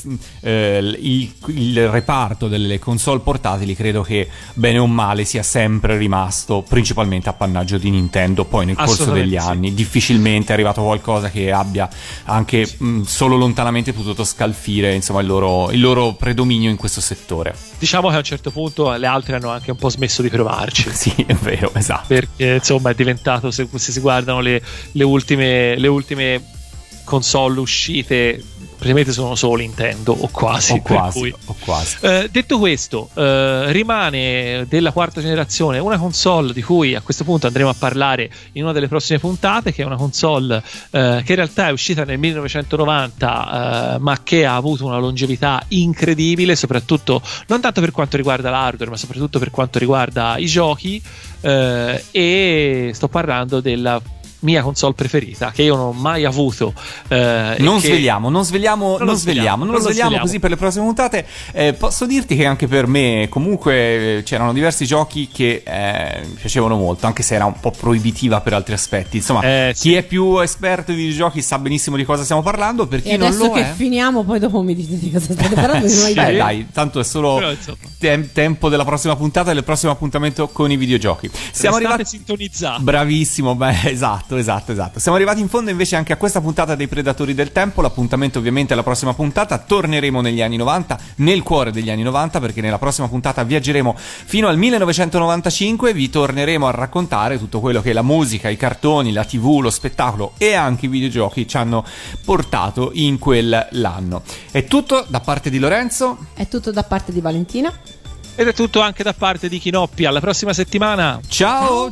il reparto delle console portatili credo che bene o male sia sempre rimasto principalmente appannaggio di Nintendo. Poi nel corso degli anni difficilmente è arrivato qualcosa che abbia anche solo lontanamente potuto scalfire insomma il loro predominio in questo settore. Diciamo che a un certo punto le altre hanno anche un po' smesso di provarci. Sì, è vero, esatto, perché insomma è diventato, se si guardano le ultime console uscite, praticamente sono solo Nintendo o quasi. Detto questo, rimane della quarta generazione una console di cui a questo punto andremo a parlare in una delle prossime puntate, che è una console che in realtà è uscita nel 1990, ma che ha avuto una longevità incredibile, soprattutto non tanto per quanto riguarda l'hardware, ma soprattutto per quanto riguarda i giochi, e sto parlando della mia console preferita, che io non ho mai avuto. Non lo sveliamo così per le prossime puntate. Posso dirti che anche per me comunque c'erano diversi giochi che piacevano molto, anche se era un po' proibitiva per altri aspetti. Insomma, chi è più esperto di videogiochi sa benissimo di cosa stiamo parlando. Per chi non lo è, adesso che finiamo poi dopo mi dite di cosa state parlando. Dai, tanto è solo tempo della prossima puntata e del prossimo appuntamento con i videogiochi. Siamo arrivati sintonizzati. Bravissimo, esatto. Siamo arrivati in fondo invece anche a questa puntata dei Predatori del Tempo. L'appuntamento ovviamente è la prossima puntata. Torneremo negli anni 90, nel cuore degli anni 90, perché nella prossima puntata viaggeremo fino al 1995. Vi torneremo a raccontare tutto quello che la musica, i cartoni, la TV, lo spettacolo e anche i videogiochi ci hanno portato in quell'anno. È tutto da parte di Lorenzo. È tutto da parte di Valentina. Ed è tutto anche da parte di Kinoppi. Alla prossima settimana. Ciao.